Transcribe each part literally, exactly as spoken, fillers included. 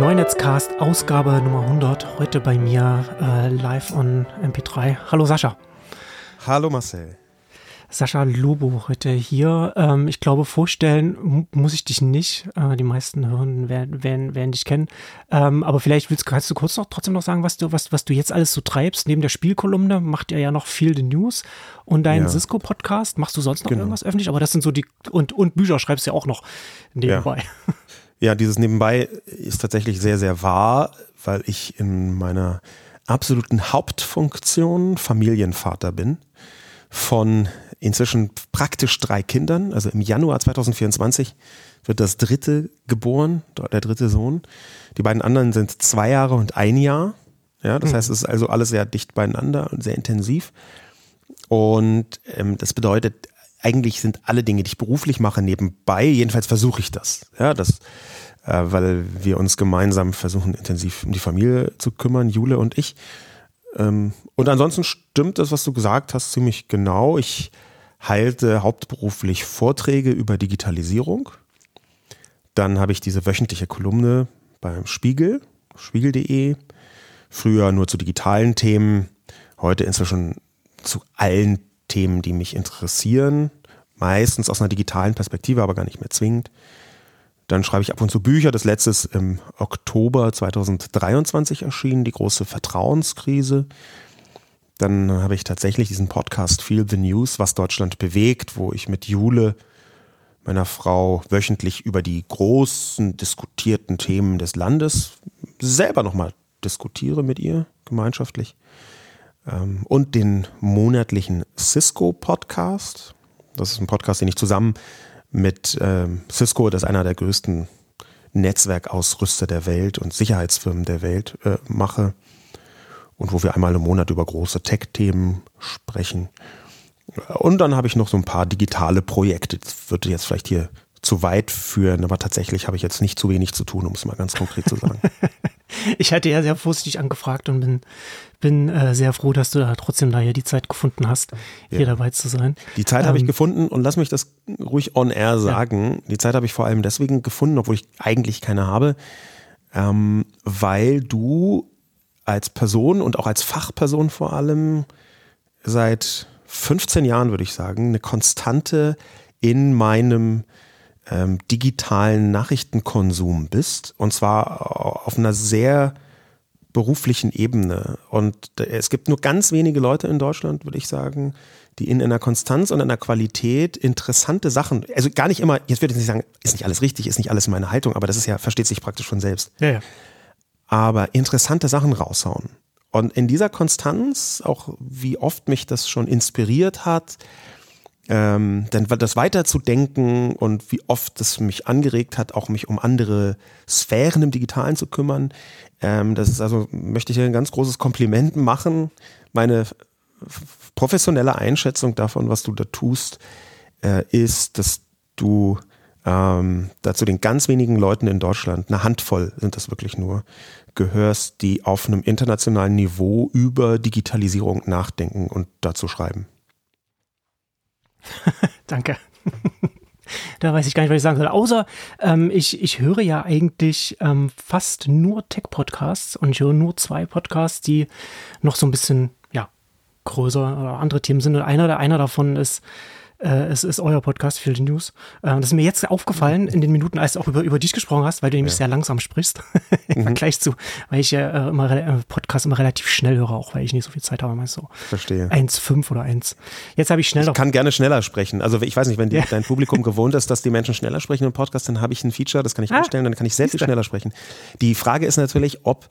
Neunetzcast, Ausgabe Nummer hundert, heute bei mir äh, live on M P drei. Hallo Sascha. Hallo Marcel. Sascha Lobo heute hier. Ähm, ich glaube, vorstellen m- muss ich dich nicht. Äh, die meisten hören werden, werden, werden dich kennen. Ähm, aber vielleicht willst, kannst du kurz noch trotzdem noch sagen, was du, was, was du jetzt alles so treibst. Neben der Spielkolumne macht ihr ja noch viel die News und deinen ja. Cisco-Podcast. Machst du sonst noch genau. irgendwas öffentlich? Aber das sind so die und, und Bücher schreibst du ja auch noch nebenbei. Ja. ja, dieses Nebenbei ist tatsächlich sehr, sehr wahr, weil ich in meiner absoluten Hauptfunktion Familienvater bin von inzwischen praktisch drei Kindern. Also im Januar zwanzig vierundzwanzig wird das dritte geboren, der dritte Sohn. Die beiden anderen sind zwei Jahre und ein Jahr. Ja, das mhm. heißt, es ist also alles sehr dicht beieinander und sehr intensiv. Und ähm, das bedeutet, eigentlich sind alle Dinge, die ich beruflich mache, nebenbei. Jedenfalls versuche ich das. Ja, das äh, weil wir uns gemeinsam versuchen, intensiv um die Familie zu kümmern, Jule und ich. Ähm, und ansonsten stimmt das, was du gesagt hast, ziemlich genau. Ich halte hauptberuflich Vorträge über Digitalisierung. Dann habe ich diese wöchentliche Kolumne beim Spiegel, spiegel punkt de. Früher nur zu digitalen Themen, heute inzwischen zu allen Themen, die mich interessieren. Meistens aus einer digitalen Perspektive, aber gar nicht mehr zwingend. Dann schreibe ich ab und zu Bücher. Das letzte ist im Oktober zwanzig dreiundzwanzig erschienen, die große Vertrauenskrise. Dann habe ich tatsächlich diesen Podcast Feel the News, was Deutschland bewegt, wo ich mit Jule, meiner Frau, wöchentlich über die großen diskutierten Themen des Landes selber nochmal diskutiere mit ihr, gemeinschaftlich. Und den monatlichen Cisco-Podcast. Das ist ein Podcast, den ich zusammen mit Cisco, das ist einer der größten Netzwerkausrüster der Welt und Sicherheitsfirmen der Welt, mache. Und wo wir einmal im Monat über große Tech-Themen sprechen. Und dann habe ich noch so ein paar digitale Projekte. Das würde jetzt vielleicht hier zu weit führen, aber tatsächlich habe ich jetzt nicht zu wenig zu tun, um es mal ganz konkret zu sagen. Ich hatte ja sehr vorsichtig angefragt und bin, bin äh, sehr froh, dass du da trotzdem da hier die Zeit gefunden hast, hier ja. dabei zu sein. Die Zeit ähm, habe ich gefunden und lass mich das ruhig on air sagen. Ja. Die Zeit habe ich vor allem deswegen gefunden, obwohl ich eigentlich keine habe, ähm, weil du als Person und auch als Fachperson vor allem seit fünfzehn Jahren, würde ich sagen, eine Konstante in meinem ähm, digitalen Nachrichtenkonsum bist. Und zwar auf einer sehr beruflichen Ebene. Und es gibt nur ganz wenige Leute in Deutschland, würde ich sagen, die in einer Konstanz und einer Qualität interessante Sachen, also gar nicht immer, jetzt würde ich nicht sagen, ist nicht alles richtig, ist nicht alles meine Haltung, aber das ist ja, versteht sich praktisch von selbst. Ja, ja. Aber interessante Sachen raushauen. Und in dieser Konstanz, auch wie oft mich das schon inspiriert hat, ähm, dann das weiterzudenken und wie oft das mich angeregt hat, auch mich um andere Sphären im Digitalen zu kümmern. Ähm, das ist also, möchte ich hier ein ganz großes Kompliment machen. Meine professionelle Einschätzung davon, was du da tust, äh, ist, dass du Ähm, dazu den ganz wenigen Leuten in Deutschland, eine Handvoll sind das wirklich nur, gehörst, die auf einem internationalen Niveau über Digitalisierung nachdenken und dazu schreiben. Danke. Da weiß ich gar nicht, was ich sagen soll. Außer ähm, ich, ich höre ja eigentlich ähm, fast nur Tech-Podcasts und ich höre nur zwei Podcasts, die noch so ein bisschen ja, größer oder andere Themen sind. Und einer, einer davon ist Äh, es ist euer Podcast, Feel the News. Äh, das ist mir jetzt aufgefallen in den Minuten, als du auch über, über dich gesprochen hast, weil du nämlich ja. sehr langsam sprichst. Im mhm. Vergleich zu, weil ich ja äh, immer äh, Podcast immer relativ schnell höre, auch weil ich nicht so viel Zeit habe. Meinst du? Verstehe. eins Komma fünf oder eins. Jetzt habe ich schneller. Ich kann gerne schneller sprechen. Also ich weiß nicht, wenn die, ja. dein Publikum gewohnt ist, dass die Menschen schneller sprechen im Podcast, dann habe ich ein Feature, das kann ich ah, einstellen, dann kann ich sehr viel schneller sprechen. Die Frage ist natürlich, ob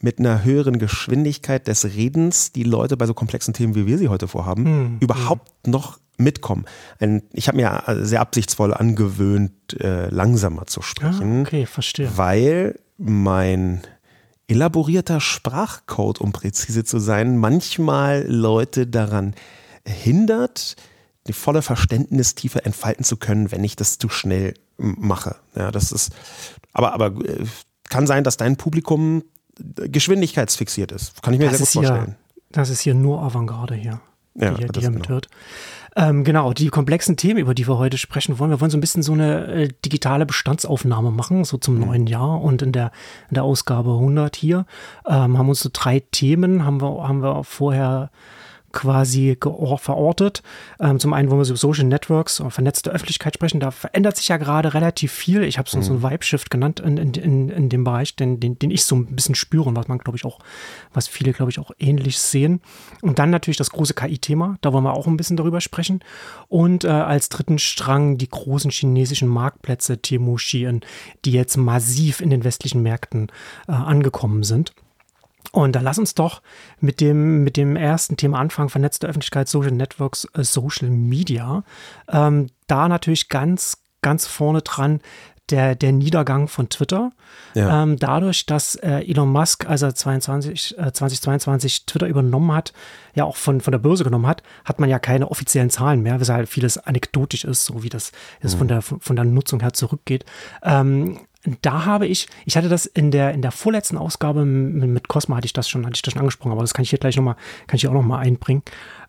mit einer höheren Geschwindigkeit des Redens die Leute bei so komplexen Themen, wie wir sie heute vorhaben, hm. überhaupt hm. noch mitkommen. Ein, ich habe mir sehr absichtsvoll angewöhnt, äh, langsamer zu sprechen. Ah, okay, verstehe. Weil mein elaborierter Sprachcode, um präzise zu sein, manchmal Leute daran hindert, die volle Verständnistiefe entfalten zu können, wenn ich das zu schnell m- mache. Ja, das ist, aber, aber kann sein, dass dein Publikum geschwindigkeitsfixiert ist. Kann ich mir das sehr gut vorstellen. Hier, das ist hier nur Avantgarde hier. Die, ja, die, die damit genau. hört. Ähm, genau, die komplexen Themen, über die wir heute sprechen wollen. Wir wollen so ein bisschen so eine äh, digitale Bestandsaufnahme machen, so zum mhm. neuen Jahr und in der, in der Ausgabe hundert hier. Ähm, haben uns so drei Themen, haben wir, haben wir vorher quasi geor- verortet. Ähm, zum einen wollen wir so über Social Networks und vernetzte Öffentlichkeit sprechen. Da verändert sich ja gerade relativ viel. Ich habe es mhm. so einen Vibe-Shift genannt in, in, in, in dem Bereich, den, den, den ich so ein bisschen spüre und was man, glaube ich, auch, was viele, glaube ich, auch ähnlich sehen. Und dann natürlich das große K I-Thema. Da wollen wir auch ein bisschen darüber sprechen. Und äh, als dritten Strang die großen chinesischen Marktplätze, Temu, Shein, die jetzt massiv in den westlichen Märkten äh, angekommen sind. Und dann lass uns doch mit dem, mit dem ersten Thema anfangen, vernetzte Öffentlichkeit, Social Networks, Social Media. Ähm, da natürlich ganz, ganz vorne dran der, der Niedergang von Twitter. Ja. Ähm, dadurch, dass äh, Elon Musk, als er zweiundzwanzig, äh, zweitausendzweiundzwanzig Twitter übernommen hat, ja auch von, von der Börse genommen hat, hat man ja keine offiziellen Zahlen mehr, weshalb vieles anekdotisch ist, so wie das jetzt mhm. von der, von der Nutzung her zurückgeht. Ähm, Da habe ich, ich hatte das in der in der vorletzten Ausgabe mit, mit Cosma hatte ich das schon, hatte ich das schon angesprochen, aber das kann ich hier gleich nochmal, kann ich hier auch nochmal einbringen.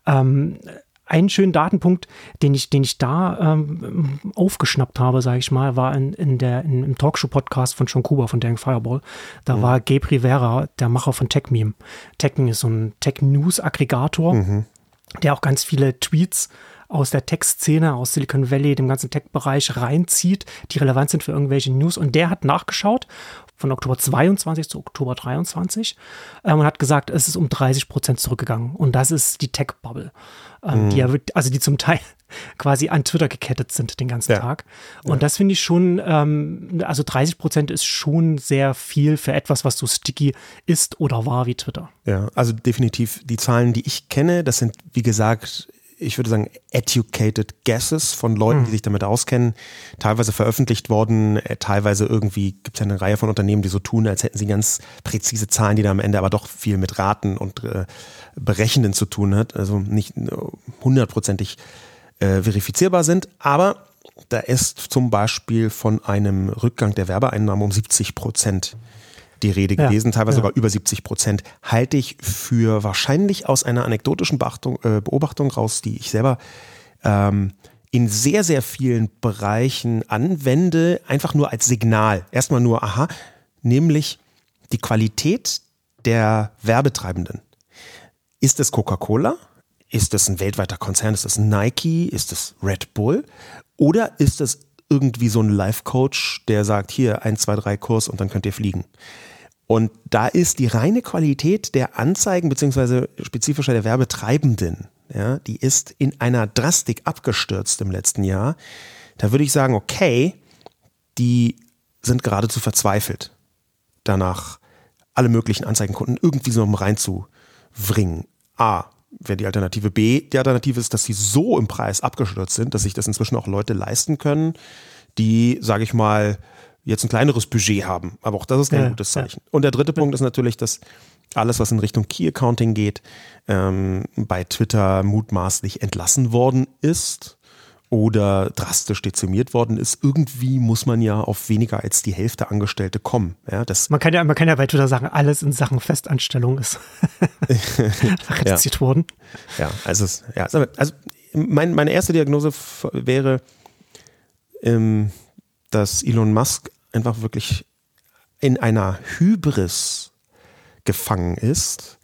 Ähm, einen schönen Datenpunkt, den ich, den ich da ähm, aufgeschnappt habe, sage ich mal, war in, in der, in, im Talkshow-Podcast von John Kuba von Daring Fireball. Da mhm. war Gabe Rivera, der Macher von TechMeme. TechMeme ist so ein Tech-News-Aggregator, mhm. der auch ganz viele Tweets aus der Tech-Szene, aus Silicon Valley, dem ganzen Tech-Bereich reinzieht, die relevant sind für irgendwelche News. Und der hat nachgeschaut, von Oktober zweiundzwanzig zu Oktober dreiundzwanzig, ähm, und hat gesagt, es ist um dreißig Prozent zurückgegangen. Und das ist die Tech-Bubble, ähm, mhm. die ja wirklich, also die zum Teil quasi an Twitter gekettet sind den ganzen ja. Tag. Und ja. das finde ich schon, ähm, also dreißig Prozent ist schon sehr viel für etwas, was so sticky ist oder war wie Twitter. Ja, also definitiv die Zahlen, die ich kenne, das sind, wie gesagt, ich würde sagen, educated guesses von Leuten, mhm. die sich damit auskennen, teilweise veröffentlicht worden, teilweise irgendwie gibt es ja eine Reihe von Unternehmen, die so tun, als hätten sie ganz präzise Zahlen, die da am Ende aber doch viel mit Raten und äh, Berechnen zu tun hat, also nicht hundertprozentig äh, verifizierbar sind, aber da ist zum Beispiel von einem Rückgang der Werbeeinnahmen um siebzig Prozent die Rede ja. gewesen, teilweise ja. sogar über siebzig Prozent, halte ich für wahrscheinlich aus einer anekdotischen Beachtung, äh, Beobachtung raus, die ich selber ähm, in sehr, sehr vielen Bereichen anwende, einfach nur als Signal. Erstmal nur, aha, nämlich die Qualität der Werbetreibenden. Ist es Coca-Cola? Ist es ein weltweiter Konzern? Ist es Nike? Ist es Red Bull? Oder ist es irgendwie so ein Life-Coach, der sagt, hier, eins, zwei, drei Kurs und dann könnt ihr fliegen. Und da ist die reine Qualität der Anzeigen, beziehungsweise spezifischer der Werbetreibenden, ja, die ist in einer Drastik abgestürzt im letzten Jahr. Da würde ich sagen, okay, die sind geradezu verzweifelt, danach alle möglichen Anzeigenkunden irgendwie so reinzuwringen. A, wäre die Alternative B. Die Alternative ist, dass sie so im Preis abgestürzt sind, dass sich das inzwischen auch Leute leisten können, die, sage ich mal, jetzt ein kleineres Budget haben. Aber auch das ist kein ja, gutes Zeichen. Ja. Und der dritte Punkt ist natürlich, dass alles, was in Richtung Key-Accounting geht, ähm, bei Twitter mutmaßlich entlassen worden ist oder drastisch dezimiert worden ist. Irgendwie muss man ja auf weniger als die Hälfte Angestellte kommen. Ja, das man, kann ja, man kann ja bei Twitter sagen, alles in Sachen Festanstellung ist reduziert ja. worden. Ja, also, ja, also mein, meine erste Diagnose f- wäre, ähm, dass Elon Musk einfach wirklich in einer Hybris gefangen ist,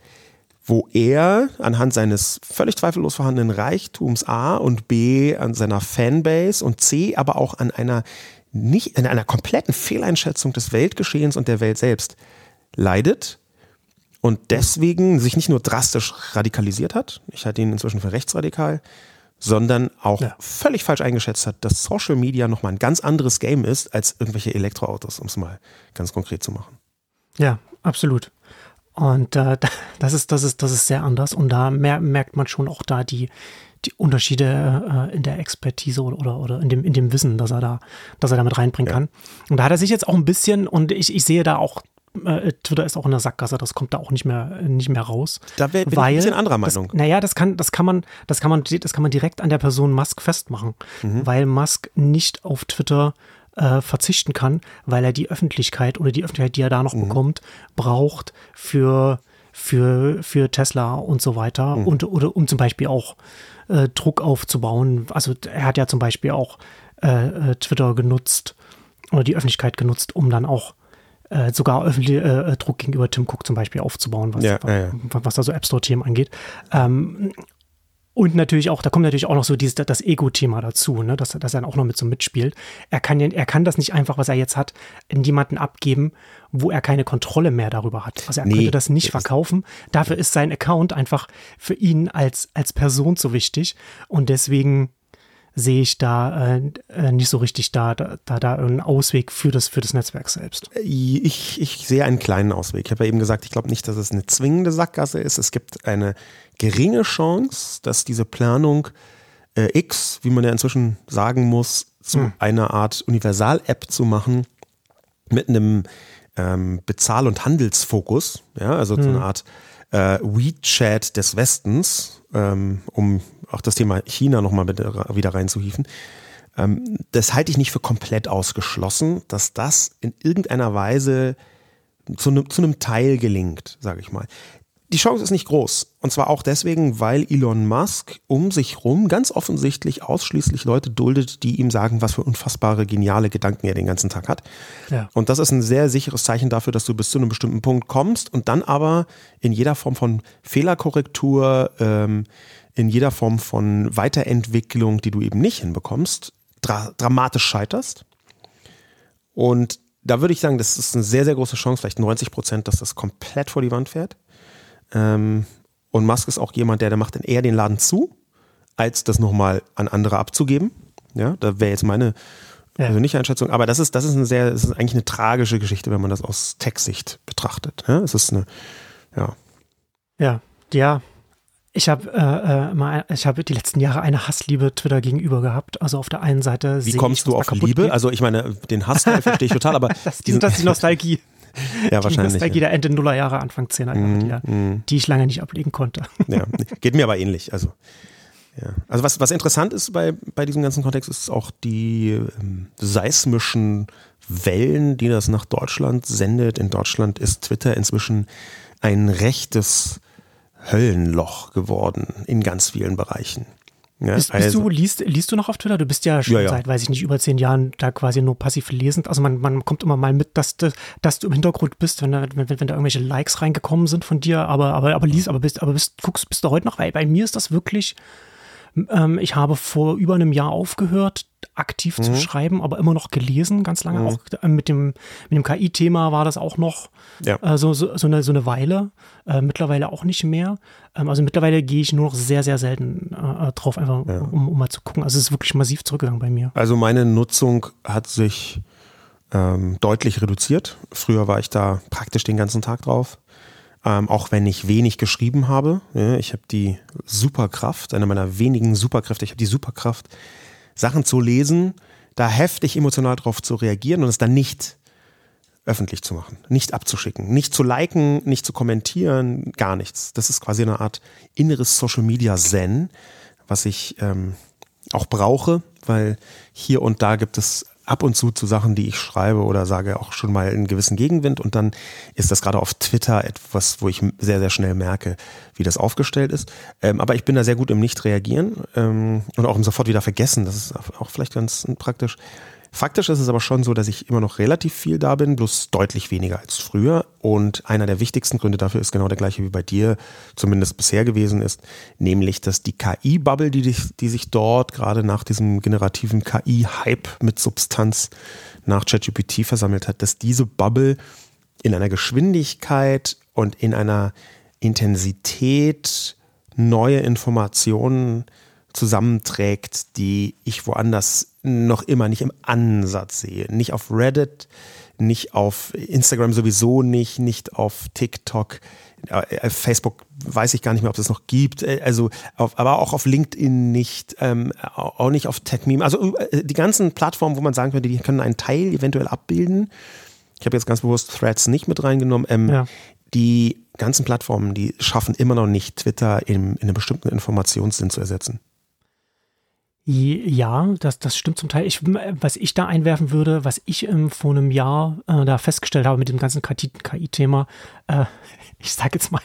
wo er anhand seines völlig zweifellos vorhandenen Reichtums A und B, an seiner Fanbase und C, aber auch an einer, nicht, an einer kompletten Fehleinschätzung des Weltgeschehens und der Welt selbst leidet und deswegen sich nicht nur drastisch radikalisiert hat, ich halte ihn inzwischen für rechtsradikal, sondern auch ja. völlig falsch eingeschätzt hat, dass Social Media nochmal ein ganz anderes Game ist als irgendwelche Elektroautos, um es mal ganz konkret zu machen. Ja, absolut. Und äh, das ist, das ist, das ist sehr anders. Und da mer- merkt man schon auch da die, die Unterschiede äh, in der Expertise oder, oder, oder in dem, in dem Wissen, dass er da, dass er damit reinbringen ja. kann. Und da hat er sich jetzt auch ein bisschen, und ich, ich sehe da auch, äh, Twitter ist auch in der Sackgasse, das kommt da auch nicht mehr, nicht mehr raus. Da wär, bin weil ich ein bisschen anderer Meinung. Das, naja, das kann, das kann man, das kann man, das kann man direkt an der Person Musk festmachen, mhm. weil Musk nicht auf Twitter Äh, verzichten kann, weil er die Öffentlichkeit oder die Öffentlichkeit, die er da noch mhm. bekommt, braucht für, für, für Tesla und so weiter. Mhm. Und, oder um zum Beispiel auch äh, Druck aufzubauen. Also er hat ja zum Beispiel auch äh, Twitter genutzt oder die Öffentlichkeit genutzt, um dann auch äh, sogar öffentlich, äh, Druck gegenüber Tim Cook zum Beispiel aufzubauen, was, ja, ja, ja. was da so App-Store-Themen angeht. Ähm, Und natürlich auch, da kommt natürlich auch noch so dieses, das Ego-Thema dazu, ne, dass, dass er dann auch noch mit so mitspielt. Er kann, er kann das nicht einfach, was er jetzt hat, in jemanden abgeben, wo er keine Kontrolle mehr darüber hat. Also er nee, könnte das nicht verkaufen. Dafür ist sein Account einfach für ihn als, als Person so wichtig. Und deswegen sehe ich da äh, nicht so richtig da, da, da einen Ausweg für das, für das Netzwerk selbst. Ich, ich sehe einen kleinen Ausweg. Ich habe ja eben gesagt, ich glaube nicht, dass es eine zwingende Sackgasse ist. Es gibt eine geringe Chance, dass diese Planung äh, X, wie man ja inzwischen sagen muss, zu hm. einer Art Universal-App zu machen mit einem ähm, Bezahl- und Handelsfokus, ja, also hm. so eine Art äh, WeChat des Westens, ähm, um auch das Thema China nochmal wieder reinzuhieven. Das halte ich nicht für komplett ausgeschlossen, dass das in irgendeiner Weise zu einem, zu einem Teil gelingt, sage ich mal. Die Chance ist nicht groß. Und zwar auch deswegen, weil Elon Musk um sich rum ganz offensichtlich ausschließlich Leute duldet, die ihm sagen, was für unfassbare, geniale Gedanken er den ganzen Tag hat. Ja. Und das ist ein sehr sicheres Zeichen dafür, dass du bis zu einem bestimmten Punkt kommst und dann aber in jeder Form von Fehlerkorrektur, ähm, in jeder Form von Weiterentwicklung, die du eben nicht hinbekommst, dra- dramatisch scheiterst. Und da würde ich sagen, das ist eine sehr, sehr große Chance, vielleicht neunzig Prozent, dass das komplett vor die Wand fährt. Und Musk ist auch jemand, der, der macht dann eher den Laden zu, als das nochmal an andere abzugeben. Ja, da wäre jetzt meine persönliche ja. Einschätzung. Aber das ist, das ist eine sehr, das ist eigentlich eine tragische Geschichte, wenn man das aus Tech-Sicht betrachtet. Ja, es ist eine, ja. Ja, ja. Ich habe äh, mal, ich habe die letzten Jahre eine Hassliebe Twitter gegenüber gehabt. Also auf der einen Seite. Wie kommst ich, du auf Liebe? Geht. Also ich meine, den Hass verstehe ich total, aber das, die, das ist die Nostalgie. Ja, die wahrscheinlich. Nostalgie ja. der Ende Nullerjahre, Anfang Zehner Jahre, ja, mm. die ich lange nicht ablegen konnte. Ja, geht mir aber ähnlich. Also, ja. also was, was interessant ist bei, bei diesem ganzen Kontext, ist auch die ähm, seismischen Wellen, die das nach Deutschland sendet. In Deutschland ist Twitter inzwischen ein rechtes Höllenloch geworden in ganz vielen Bereichen. Ja, bist, bist also. du, liest, liest du noch auf Twitter? Du bist ja schon ja, ja. seit, weiß ich nicht, über zehn Jahren da quasi nur passiv lesend. Also man, man kommt immer mal mit, dass, dass du im Hintergrund bist, wenn da, wenn, wenn da irgendwelche Likes reingekommen sind von dir, aber, aber, aber liest, aber bist, aber bist, guckst, bist du heute noch? Weil bei mir ist das wirklich, ähm, ich habe vor über einem Jahr aufgehört, aktiv mhm. zu schreiben, aber immer noch gelesen, ganz lange. Mhm. Auch mit dem, mit dem K I-Thema war das auch noch ja. äh, so, so, so, eine, so eine Weile. Äh, mittlerweile auch nicht mehr. Ähm, also mittlerweile gehe ich nur noch sehr, sehr selten äh, drauf, einfach ja. um, um mal zu gucken. Also es ist wirklich massiv zurückgegangen bei mir. Also meine Nutzung hat sich ähm, deutlich reduziert. Früher war ich da praktisch den ganzen Tag drauf. Ähm, auch wenn ich wenig geschrieben habe. Ja, ich habe die Superkraft, eine meiner wenigen Superkräfte, ich habe die Superkraft, Sachen zu lesen, da heftig emotional drauf zu reagieren und es dann nicht öffentlich zu machen, nicht abzuschicken, nicht zu liken, nicht zu kommentieren, gar nichts. Das ist quasi eine Art inneres Social Media Zen, was ich ähm, auch brauche, weil hier und da gibt es ab und zu zu Sachen, die ich schreibe oder sage, auch schon mal einen gewissen Gegenwind und dann ist das gerade auf Twitter etwas, wo ich sehr, sehr schnell merke, wie das aufgestellt ist. Ähm, aber ich bin da sehr gut im Nicht-Reagieren ähm, und auch im sofort wieder vergessen. Das ist auch vielleicht ganz praktisch. Faktisch ist es aber schon so, dass ich immer noch relativ viel da bin, bloß deutlich weniger als früher. Und einer der wichtigsten Gründe dafür ist genau der gleiche wie bei dir, zumindest bisher gewesen ist, nämlich, dass die K I-Bubble, die, die sich dort gerade nach diesem generativen K I-Hype mit Substanz nach ChatGPT versammelt hat, dass diese Bubble in einer Geschwindigkeit und in einer Intensität neue Informationen zusammenträgt, die ich woanders noch immer nicht im Ansatz sehe. Nicht auf Reddit, nicht auf Instagram sowieso nicht, nicht auf TikTok, Facebook weiß ich gar nicht mehr, ob es das noch gibt, also auf, aber auch auf LinkedIn nicht, ähm, auch nicht auf TechMeme. Also die ganzen Plattformen, wo man sagen könnte, die können einen Teil eventuell abbilden. Ich habe jetzt ganz bewusst Threads nicht mit reingenommen. Ähm, ja. Die ganzen Plattformen, die schaffen immer noch nicht, Twitter in, in einem bestimmten Informationssinn zu ersetzen. Ja, das, das stimmt zum Teil. Ich, was ich da einwerfen würde, was ich ähm, vor einem Jahr äh, da festgestellt habe mit dem ganzen K I-Thema, äh, ich sage jetzt mal,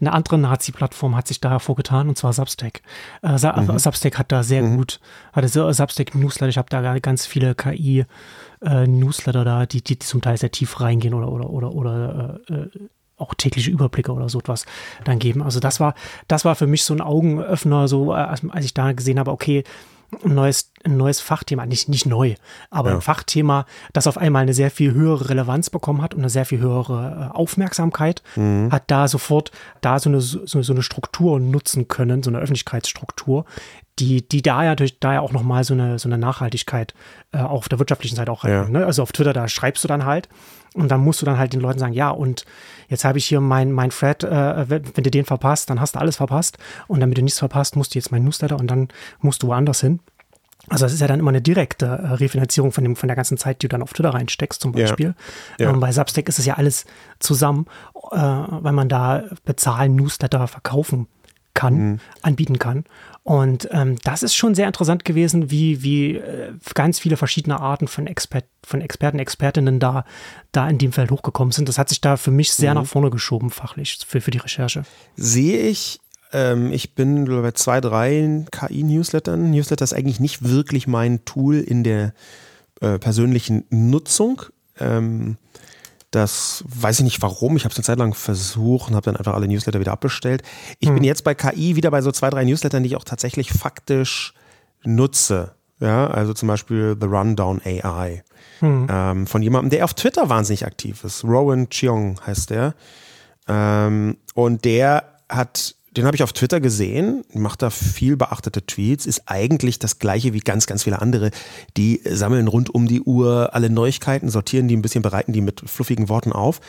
eine andere Nazi-Plattform hat sich da hervorgetan, und zwar Substack. Äh, Sa- mhm. Substack hat da sehr mhm. gut, hatte so Substack-Newsletter, ich habe da ganz viele K I-Newsletter da, die, die zum Teil sehr tief reingehen oder, oder, oder, oder äh, auch tägliche Überblicke oder so etwas dann geben. Also das war, das war für mich so ein Augenöffner, so als, als ich da gesehen habe, okay, ein neues, ein neues Fachthema, nicht, nicht neu, aber ja. ein Fachthema, das auf einmal eine sehr viel höhere Relevanz bekommen hat und eine sehr viel höhere Aufmerksamkeit, mhm. hat da sofort da so eine, so, so eine Struktur nutzen können, so eine Öffentlichkeitsstruktur, die, die da ja natürlich da ja auch nochmal so eine, so eine Nachhaltigkeit äh, auch auf der wirtschaftlichen Seite auch ja. hat, ne? Also auf Twitter, da schreibst du dann halt, und dann musst du dann halt den Leuten sagen, ja, und jetzt habe ich hier mein, mein Thread, äh, wenn, wenn du den verpasst, dann hast du alles verpasst. Und damit du nichts verpasst, musst du jetzt mein Newsletter, und dann musst du woanders hin. Also es ist ja dann immer eine direkte äh, Refinanzierung von, dem, von der ganzen Zeit, die du dann auf Twitter reinsteckst zum Beispiel. Ja. Ja. Ähm, bei Substack ist es ja alles zusammen, äh, weil man da bezahlen, Newsletter verkaufen kann, mhm. anbieten kann. Und ähm, das ist schon sehr interessant gewesen, wie, wie äh, ganz viele verschiedene Arten von, Expert, von Experten, Expertinnen da, da in dem Feld hochgekommen sind. Das hat sich da für mich sehr mhm. nach vorne geschoben, fachlich, für, für die Recherche. Sehe ich, ähm, ich bin bei zwei, drei K I-Newslettern. Newsletter ist eigentlich nicht wirklich mein Tool in der äh, persönlichen Nutzung. Ähm, Das weiß ich nicht warum. Ich habe es eine Zeit lang versucht und habe dann einfach alle Newsletter wieder abbestellt. Ich hm. bin jetzt bei K I wieder bei so zwei, drei Newslettern, die ich auch tatsächlich faktisch nutze. Ja, also zum Beispiel The Rundown A I hm. ähm, von jemandem, der auf Twitter wahnsinnig aktiv ist. Rowan Cheong heißt der. Ähm, und der hat, den habe ich auf Twitter gesehen, macht da viel beachtete Tweets, ist eigentlich das Gleiche wie ganz, ganz viele andere. Die sammeln rund um die Uhr alle Neuigkeiten, sortieren die ein bisschen, bereiten die mit fluffigen Worten auf.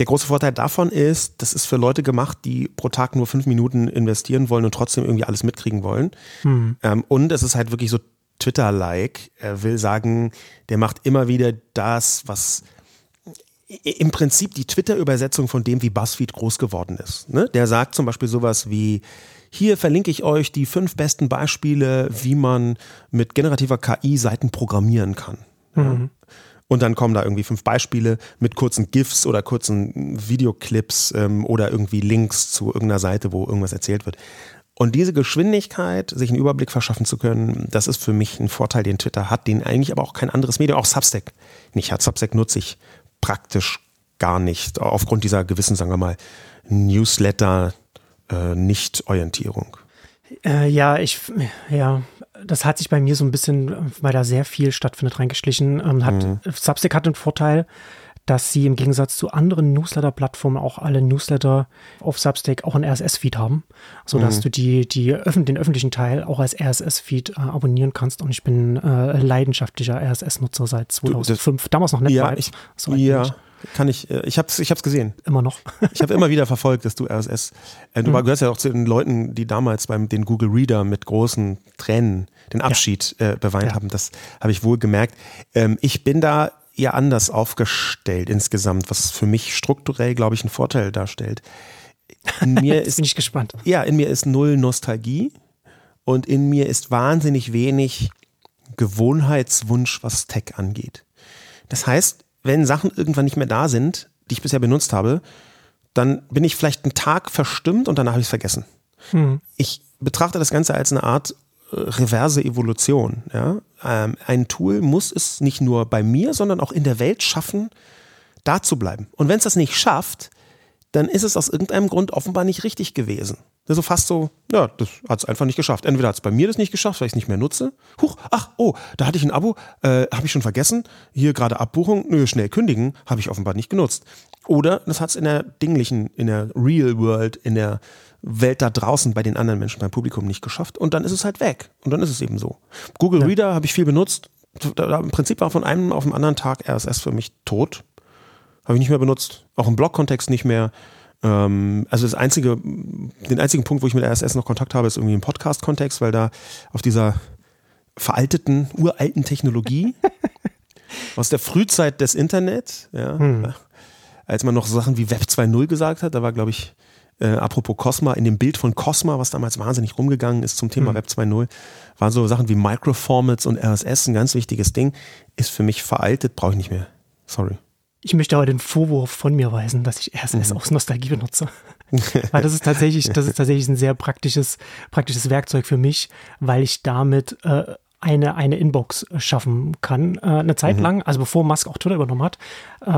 Der große Vorteil davon ist, das ist für Leute gemacht, die pro Tag nur fünf Minuten investieren wollen und trotzdem irgendwie alles mitkriegen wollen. Mhm. Ähm, und es ist halt wirklich so Twitter-like. Er will sagen, der macht immer wieder das, was im Prinzip die Twitter-Übersetzung von dem, wie BuzzFeed groß geworden ist. Ne? Der sagt zum Beispiel sowas wie, hier verlinke ich euch die fünf besten Beispiele, wie man mit generativer K I Seiten programmieren kann. Mhm. Ja? Und dann kommen da irgendwie fünf Beispiele mit kurzen GIFs oder kurzen Videoclips ähm, oder irgendwie Links zu irgendeiner Seite, wo irgendwas erzählt wird. Und diese Geschwindigkeit, sich einen Überblick verschaffen zu können, das ist für mich ein Vorteil, den Twitter hat, den eigentlich aber auch kein anderes Medium, auch Substack nicht hat. Substack nutze ich praktisch gar nicht, aufgrund dieser gewissen, sagen wir mal, Newsletter-Nicht-Orientierung. Äh, ja, ich, ja, das hat sich bei mir so ein bisschen, weil da sehr viel stattfindet, reingeschlichen. Ähm, hat, mhm. Substack hat den Vorteil, dass sie im Gegensatz zu anderen Newsletter-Plattformen auch alle Newsletter auf Substack auch einen R S S-Feed haben, sodass mhm. du die, die öffn- den öffentlichen Teil auch als R S S-Feed äh, abonnieren kannst. Und ich bin äh, leidenschaftlicher R S S-Nutzer seit zweitausendfünf. Du, das, damals noch nicht ja, mal. Ich, so ja, ich. kann ich. Ich habe es ich hab's gesehen. Immer noch. Ich habe immer wieder verfolgt, dass du R S S. Äh, du mhm. gehörst ja auch zu den Leuten, die damals beim den Google Reader mit großen Tränen den Abschied ja. äh, beweint ja. haben. Das habe ich wohl gemerkt. Ähm, ich bin da eher anders aufgestellt insgesamt, was für mich strukturell, glaube ich, einen Vorteil darstellt. In mir ist, bin ich gespannt. Ja, in mir ist null Nostalgie und in mir ist wahnsinnig wenig Gewohnheitswunsch, was Tech angeht. Das heißt, wenn Sachen irgendwann nicht mehr da sind, die ich bisher benutzt habe, dann bin ich vielleicht einen Tag verstimmt und danach habe ich es vergessen. Hm. Ich betrachte das Ganze als eine Art reverse Evolution. Ja? Ähm, ein Tool muss es nicht nur bei mir, sondern auch in der Welt schaffen, da zu bleiben. Und wenn es das nicht schafft, dann ist es aus irgendeinem Grund offenbar nicht richtig gewesen. Das ist so fast so, ja, das hat es einfach nicht geschafft. Entweder hat es bei mir das nicht geschafft, weil ich es nicht mehr nutze. Huch, ach, oh, da hatte ich ein Abo, äh, habe ich schon vergessen. Hier gerade Abbuchung, nö, schnell kündigen, habe ich offenbar nicht genutzt. Oder das hat es in der dinglichen, in der Real World, in der Welt da draußen bei den anderen Menschen, beim Publikum nicht geschafft, und dann ist es halt weg. Und dann ist es eben so. Google ja. Reader habe ich viel benutzt. Da, da, im Prinzip war von einem auf den anderen Tag R S S für mich tot. Habe ich nicht mehr benutzt. Auch im Blog-Kontext nicht mehr. Ähm, also das einzige, den einzigen Punkt, wo ich mit R S S noch Kontakt habe, ist irgendwie im Podcast-Kontext, weil da auf dieser veralteten, uralten Technologie aus der Frühzeit des Internet, ja, hm. als man noch Sachen wie Web zwei Punkt null gesagt hat, da war, glaube ich, äh, apropos Cosma, in dem Bild von Cosma, was damals wahnsinnig rumgegangen ist zum Thema mhm. Web zwei Punkt null, waren so Sachen wie Microformats und R S S, ein ganz wichtiges Ding, ist für mich veraltet, brauche ich nicht mehr. Sorry. Ich möchte aber den Vorwurf von mir weisen, dass ich R S S mhm. aus Nostalgie benutze. Weil das ist tatsächlich, das ist tatsächlich ein sehr praktisches, praktisches Werkzeug für mich, weil ich damit äh, eine, eine Inbox schaffen kann. Äh, eine Zeit mhm. lang, also bevor Musk auch Twitter übernommen hat äh,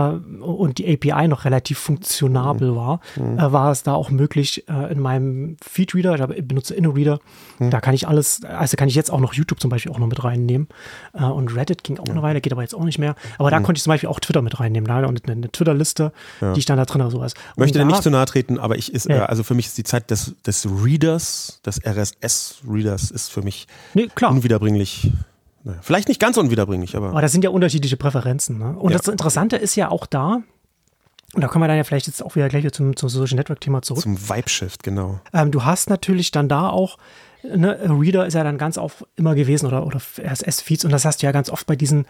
und die A P I noch relativ funktionabel mhm. war, äh, war es da auch möglich äh, in meinem Feedreader, ich, hab, ich benutze Inoreader, mhm. da kann ich alles, also kann ich jetzt auch noch YouTube zum Beispiel auch noch mit reinnehmen äh, und Reddit ging auch mhm. eine Weile, geht aber jetzt auch nicht mehr. Aber da mhm. konnte ich zum Beispiel auch Twitter mit reinnehmen, da und eine, eine Twitter-Liste, ja. die ich dann da drin habe. Sowas. Und möchte da nicht zu nahe treten, aber ich ist, ja. äh, also für mich ist die Zeit des, des Readers, des R S S-Readers ist für mich nee, klar. unwiederbringlich. Naja, vielleicht nicht ganz unwiederbringlich, aber... Aber das sind ja unterschiedliche Präferenzen. Ne? Und ja. das Interessante ist ja auch da, und da kommen wir dann ja vielleicht jetzt auch wieder gleich zum, zum Social Network-Thema zurück. Zum Vibe-Shift, genau. Ähm, du hast natürlich dann da auch, ne, Reader ist ja dann ganz oft immer gewesen oder, oder R S S-Feeds und das hast du ja ganz oft bei diesen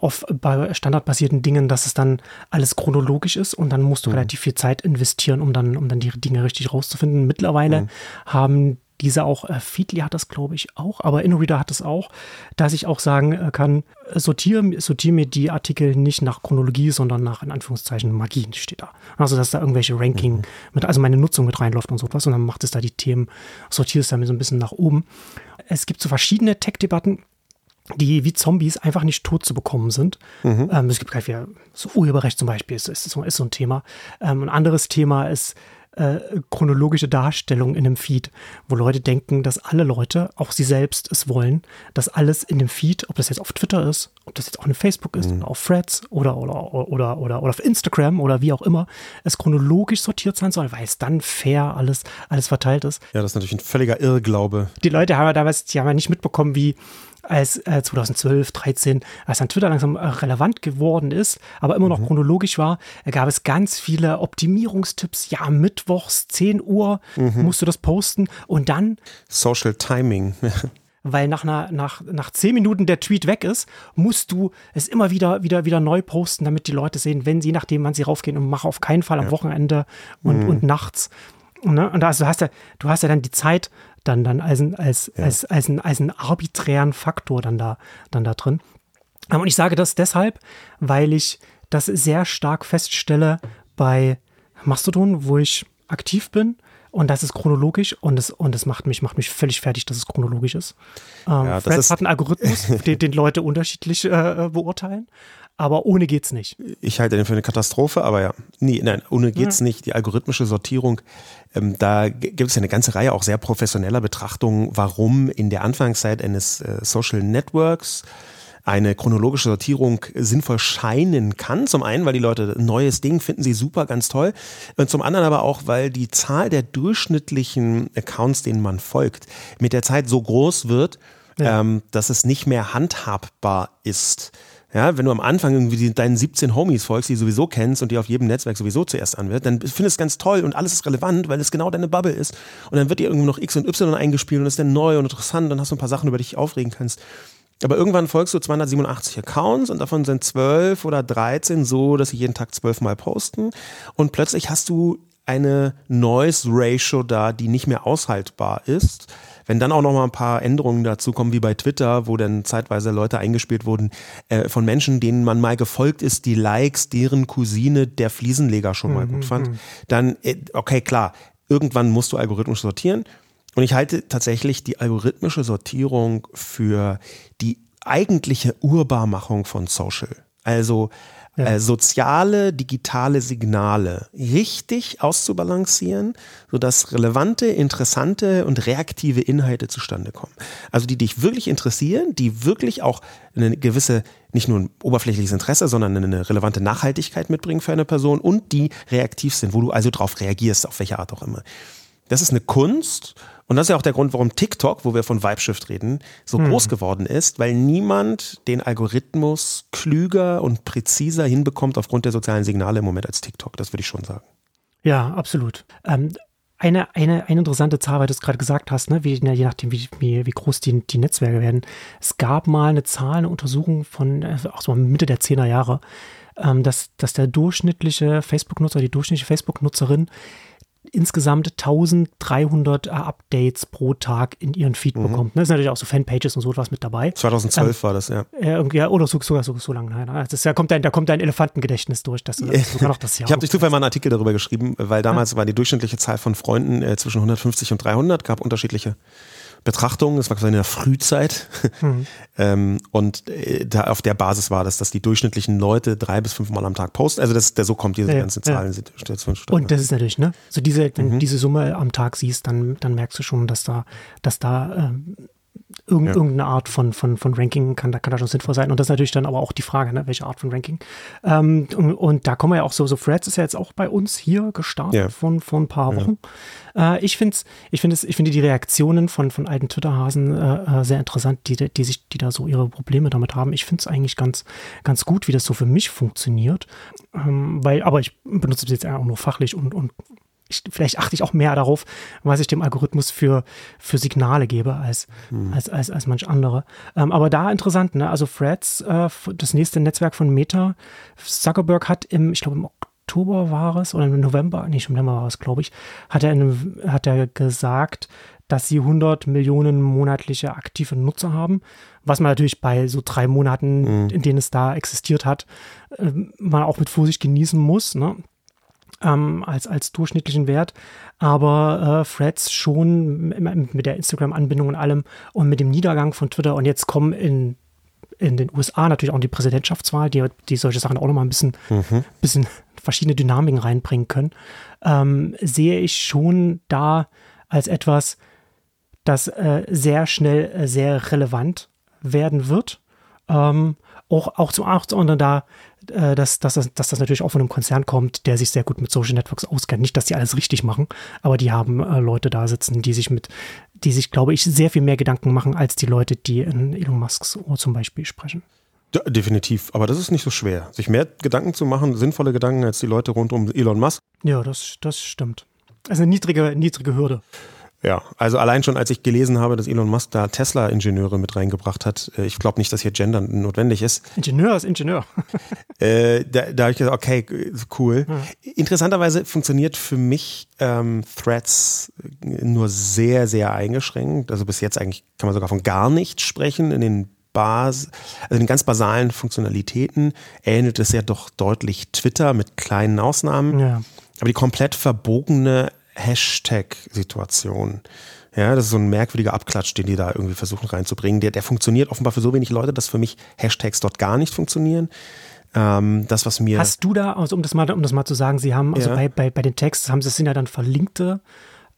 oft bei standardbasierten Dingen, dass es dann alles chronologisch ist und dann musst du mhm. relativ viel Zeit investieren, um dann, um dann die Dinge richtig rauszufinden. Mittlerweile mhm. haben diese auch, äh, Feedly hat das, glaube ich, auch, aber Inoreader hat das auch, dass ich auch sagen äh, kann, sortiere sortier mir die Artikel nicht nach Chronologie, sondern nach, in Anführungszeichen, Magie steht da. Also, dass da irgendwelche Ranking, mhm. mit, also meine Nutzung mit reinläuft und sowas und dann macht es da die Themen, sortiert es damit so ein bisschen nach oben. Es gibt so verschiedene Tech-Debatten, die wie Zombies einfach nicht tot zu bekommen sind. Mhm. Ähm, es gibt gleich wieder, so Urheberrecht zum Beispiel ist, ist, ist, so, ist so ein Thema. Ähm, ein anderes Thema ist, Äh, chronologische Darstellung in einem Feed, wo Leute denken, dass alle Leute, auch sie selbst es wollen, dass alles in dem Feed, ob das jetzt auf Twitter ist, ob das jetzt auch in Facebook ist, mhm. oder auf Threads oder oder, oder, oder oder auf Instagram oder wie auch immer, es chronologisch sortiert sein soll, weil es dann fair alles, alles verteilt ist. Ja, das ist natürlich ein völliger Irrglaube. Die Leute haben ja damals, die haben ja nicht mitbekommen, wie als äh, zweitausendzwölf, dreizehn, als dann Twitter langsam äh, relevant geworden ist, aber immer noch mhm. chronologisch war, gab es ganz viele Optimierungstipps. Ja, mittwochs, zehn Uhr mhm. musst du das posten und dann... Social Timing. Weil nach, einer, nach, nach zehn Minuten der Tweet weg ist, musst du es immer wieder, wieder, wieder neu posten, damit die Leute sehen, wenn sie, nachdem wann sie raufgehen, und mach auf keinen Fall am ja. Wochenende und, mhm. und nachts. Ne? Und da also hast du, du hast ja dann die Zeit, dann, dann als, ein, als, ja. als, als, ein, als einen arbiträren Faktor dann da, dann da drin. Und ich sage das deshalb, weil ich das sehr stark feststelle bei Mastodon, wo ich aktiv bin. Und das ist chronologisch und es und das macht mich macht mich völlig fertig, dass es chronologisch ist. Ähm, ja, Threads ist hat einen Algorithmus, den, den Leute unterschiedlich äh, beurteilen, aber ohne geht's nicht. Ich halte den für eine Katastrophe, aber ja, nee, nein, ohne geht's ja. nicht. Die algorithmische Sortierung, ähm, da gibt es ja eine ganze Reihe auch sehr professioneller Betrachtungen, warum in der Anfangszeit eines äh, Social Networks eine chronologische Sortierung sinnvoll scheinen kann. Zum einen, weil die Leute ein neues Ding finden sie super, ganz toll. Und zum anderen aber auch, weil die Zahl der durchschnittlichen Accounts, denen man folgt, mit der Zeit so groß wird, ja. ähm, dass es nicht mehr handhabbar ist. Ja, wenn du am Anfang irgendwie deinen siebzehn Homies folgst, die du sowieso kennst und die auf jedem Netzwerk sowieso zuerst anwirft, dann findest du es ganz toll und alles ist relevant, weil es genau deine Bubble ist. Und dann wird dir irgendwie noch X und Y eingespielt und ist dann neu und interessant. Dann hast du ein paar Sachen, über die dich aufregen kannst. Aber irgendwann folgst du zweihundertsiebenundachtzig Accounts und davon sind zwölf oder dreizehn so, dass sie jeden Tag zwölf Mal posten. Und plötzlich hast du eine Noise-Ratio da, die nicht mehr aushaltbar ist. Wenn dann auch noch mal ein paar Änderungen dazu kommen, wie bei Twitter, wo dann zeitweise Leute eingespielt wurden, äh, von Menschen, denen man mal gefolgt ist, die Likes, deren Cousine der Fliesenleger schon mal mhm, gut fand, dann, äh, okay, klar, irgendwann musst du algorithmisch sortieren. Und ich halte tatsächlich die algorithmische Sortierung für die eigentliche Urbarmachung von Social. Also ja. äh, soziale, digitale Signale richtig auszubalancieren, sodass relevante, interessante und reaktive Inhalte zustande kommen. Also die dich wirklich interessieren, die wirklich auch eine gewisse, nicht nur ein oberflächliches Interesse, sondern eine relevante Nachhaltigkeit mitbringen für eine Person und die reaktiv sind, wo du also drauf reagierst, auf welche Art auch immer. Das ist eine Kunst. Und das ist ja auch der Grund, warum TikTok, wo wir von Vibe-Shift reden, so hm. groß geworden ist, weil niemand den Algorithmus klüger und präziser hinbekommt aufgrund der sozialen Signale im Moment als TikTok. Das würde ich schon sagen. Ja, absolut. Ähm, eine, eine, eine interessante Zahl, weil du es gerade gesagt hast, ne? wie, na, je nachdem, wie, wie, wie groß die, die Netzwerke werden. Es gab mal eine Zahl, eine Untersuchung von auch so Mitte der zehner Jahre, ähm, dass, dass der durchschnittliche Facebook-Nutzer, die durchschnittliche Facebook-Nutzerin insgesamt dreizehnhundert Updates pro Tag in ihren Feed mhm. bekommt. Ne? Das sind natürlich auch so Fanpages und so etwas mit dabei. zweitausendzwölf ähm, war das, ja. ja oder so, so, so, so lange. Nein, das ist, da, kommt dein, da kommt dein Elefantengedächtnis durch. Das, das kann auch das Jahr ich habe durch Zufall mal einen Artikel darüber geschrieben, weil damals ja. war die durchschnittliche Zahl von Freunden äh, zwischen hundertfünfzig und dreihundert, gab unterschiedliche Betrachtungen. Das war quasi in der Frühzeit. Mhm. ähm, und äh, da auf der Basis war das, dass die durchschnittlichen Leute drei bis fünf Mal am Tag posten. Also das, der, so kommt diese ja, ganze ja. Zahlen. Und das ist natürlich, ne? So diese, wenn mhm. du diese Summe am Tag siehst, dann, dann merkst du schon, dass da, dass da ähm, Irgend, ja. irgendeine Art von, von, von Ranking kann da, kann da schon sinnvoll sein. Und das ist natürlich dann aber auch die Frage, ne? Welche Art von Ranking. Ähm, und, und da kommen wir ja auch so, so Threads ist ja jetzt auch bei uns hier gestartet ja. von, von ein paar Wochen. Ja. Äh, ich finde ich find ich find die Reaktionen von, von alten Twitter-Hasen äh, sehr interessant, die, die, sich, die da so ihre Probleme damit haben. Ich finde es eigentlich ganz, ganz gut, wie das so für mich funktioniert. Ähm, weil, aber ich benutze es jetzt auch nur fachlich und, und Ich, vielleicht achte ich auch mehr darauf, was ich dem Algorithmus für, für Signale gebe als, hm. als, als, als manch andere. Ähm, aber da interessant, ne? Also Threads, äh, das nächste Netzwerk von Meta. Zuckerberg hat im, ich glaube im Oktober war es, oder im November, nee, im November war es, glaube ich, hat er, in, hat er gesagt, dass sie hundert Millionen monatliche aktive Nutzer haben, was man natürlich bei so drei Monaten, hm. in denen es da existiert hat, äh, man auch mit Vorsicht genießen muss, ne? Ähm, als, als durchschnittlichen Wert, aber äh, Threads schon mit, mit der Instagram-Anbindung und allem und mit dem Niedergang von Twitter und jetzt kommen in, in den U S A natürlich auch die Präsidentschaftswahl, die, die solche Sachen auch nochmal ein bisschen, mhm. bisschen verschiedene Dynamiken reinbringen können, ähm, sehe ich schon da als etwas, das äh, sehr schnell äh, sehr relevant werden wird. Ähm, auch, auch zum anderen da, Dass, dass, dass das natürlich auch von einem Konzern kommt, der sich sehr gut mit Social Networks auskennt. Nicht, dass die alles richtig machen, aber die haben äh, Leute da sitzen, die sich mit, die sich, glaube ich, sehr viel mehr Gedanken machen, als die Leute, die in Elon Musks Ohr zum Beispiel sprechen. Ja, definitiv, aber das ist nicht so schwer. Sich mehr Gedanken zu machen, sinnvolle Gedanken, als die Leute rund um Elon Musk. Ja, das, das stimmt. Also eine niedrige, niedrige Hürde. Ja, also allein schon, als ich gelesen habe, dass Elon Musk da Tesla-Ingenieure mit reingebracht hat, ich glaube nicht, dass hier Gender notwendig ist. Ingenieur ist Ingenieur. äh, da, da habe ich gesagt, okay, cool. Ja. Interessanterweise funktioniert für mich ähm, Threads nur sehr, sehr eingeschränkt. Also bis jetzt eigentlich kann man sogar von gar nichts sprechen. In den Bas- also in den ganz basalen Funktionalitäten ähnelt es ja doch deutlich Twitter mit kleinen Ausnahmen. Ja. Aber die komplett verbogene Hashtag-Situation. Ja, das ist so ein merkwürdiger Abklatsch, den die da irgendwie versuchen reinzubringen. Der, der funktioniert offenbar für so wenig Leute, dass für mich Hashtags dort gar nicht funktionieren. Ähm, das, was mir... Hast du da, also um das mal, um das mal zu sagen, sie haben, also ja. bei, bei, bei den Texten haben sie, das sind ja dann verlinkte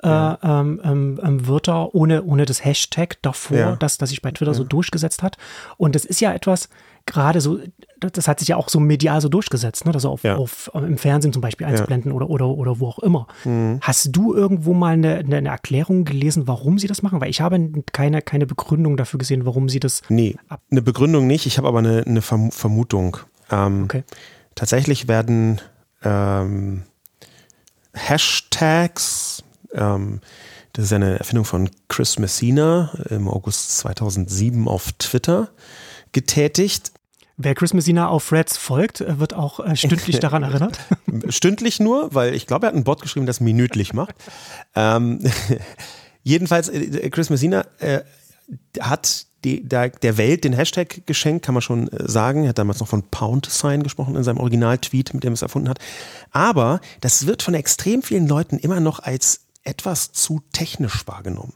äh, ja. ähm, ähm, Wörter ohne, ohne das Hashtag davor, ja. das, das sich bei Twitter ja. so durchgesetzt hat. Und das ist ja etwas, gerade so, das hat sich ja auch so medial so durchgesetzt, ne? Das auf, ja. auf, im Fernsehen zum Beispiel einzublenden ja. oder, oder, oder wo auch immer. Mhm. Hast du irgendwo mal eine, eine Erklärung gelesen, warum sie das machen? Weil ich habe keine, keine Begründung dafür gesehen, warum sie das... Nee, ab- eine Begründung nicht, ich habe aber eine, eine Vermutung. Ähm, okay. Tatsächlich werden ähm, Hashtags, ähm, das ist eine Erfindung von Chris Messina im August zweitausendsieben auf Twitter, getätigt. Wer Chris Messina auf Threads folgt, wird auch stündlich daran erinnert. Stündlich nur, weil ich glaube, er hat einen Bot geschrieben, der es minütlich macht. ähm, jedenfalls, Chris Messina äh, hat die, der, der Welt den Hashtag geschenkt, kann man schon sagen. Er hat damals noch von Pound Sign gesprochen in seinem Original-Tweet, mit dem er es erfunden hat. Aber das wird von extrem vielen Leuten immer noch als etwas zu technisch wahrgenommen.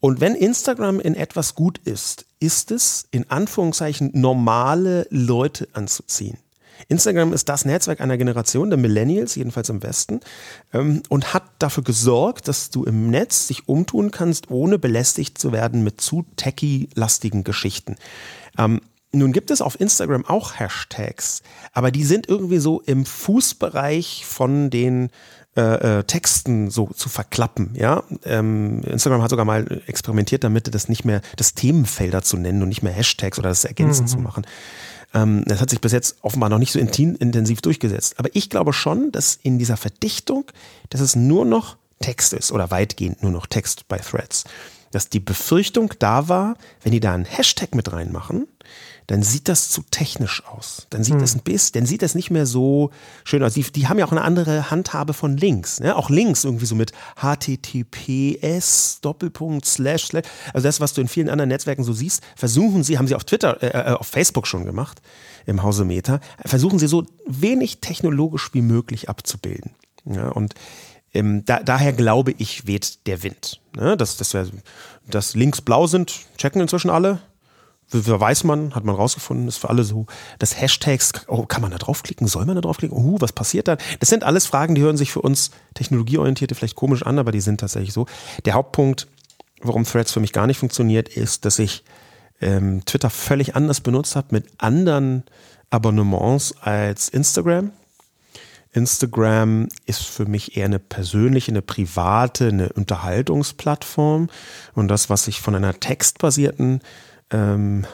Und wenn Instagram in etwas gut ist, ist es in Anführungszeichen normale Leute anzuziehen. Instagram ist das Netzwerk einer Generation der Millennials, jedenfalls im Westen, ähm, und hat dafür gesorgt, dass du im Netz dich umtun kannst, ohne belästigt zu werden mit zu techy-lastigen Geschichten. Ähm, nun gibt es auf Instagram auch Hashtags, aber die sind irgendwie so im Fußbereich von den Äh, Texten so zu verklappen, ja. Ähm, Instagram hat sogar mal experimentiert damit, das nicht mehr, das Themenfelder zu nennen und nicht mehr Hashtags oder das ergänzend mhm. zu machen. Ähm, das hat sich bis jetzt offenbar noch nicht so intim, intensiv durchgesetzt. Aber ich glaube schon, dass in dieser Verdichtung, dass es nur noch Text ist oder weitgehend nur noch Text bei Threads, dass die Befürchtung da war, wenn die da einen Hashtag mit reinmachen, dann sieht das zu technisch aus. Dann sieht, hm. das, ein bisschen, dann sieht das nicht mehr so schön aus. Die, die haben ja auch eine andere Handhabe von Links. Ne? Auch Links irgendwie so mit H T T P S Doppelpunkt Slash Slash. Also das, was du in vielen anderen Netzwerken so siehst, versuchen sie, haben sie auf Twitter, äh, auf Facebook schon gemacht, im Hause Meta, versuchen sie so wenig technologisch wie möglich abzubilden. Ja, und ähm, da, daher glaube ich, weht der Wind. Ne? Dass, dass, wir, dass Links blau sind, checken inzwischen alle. Weiß man, hat man rausgefunden, ist für alle so, das Hashtags, oh, kann man da draufklicken, soll man da draufklicken, uh, was passiert dann? Das sind alles Fragen, die hören sich für uns Technologieorientierte vielleicht komisch an, aber die sind tatsächlich so. Der Hauptpunkt, warum Threads für mich gar nicht funktioniert, ist, dass ich ähm, Twitter völlig anders benutzt habe, mit anderen Abonnements als Instagram. Instagram ist für mich eher eine persönliche, eine private, eine Unterhaltungsplattform, und das, was ich von einer textbasierten Ähm,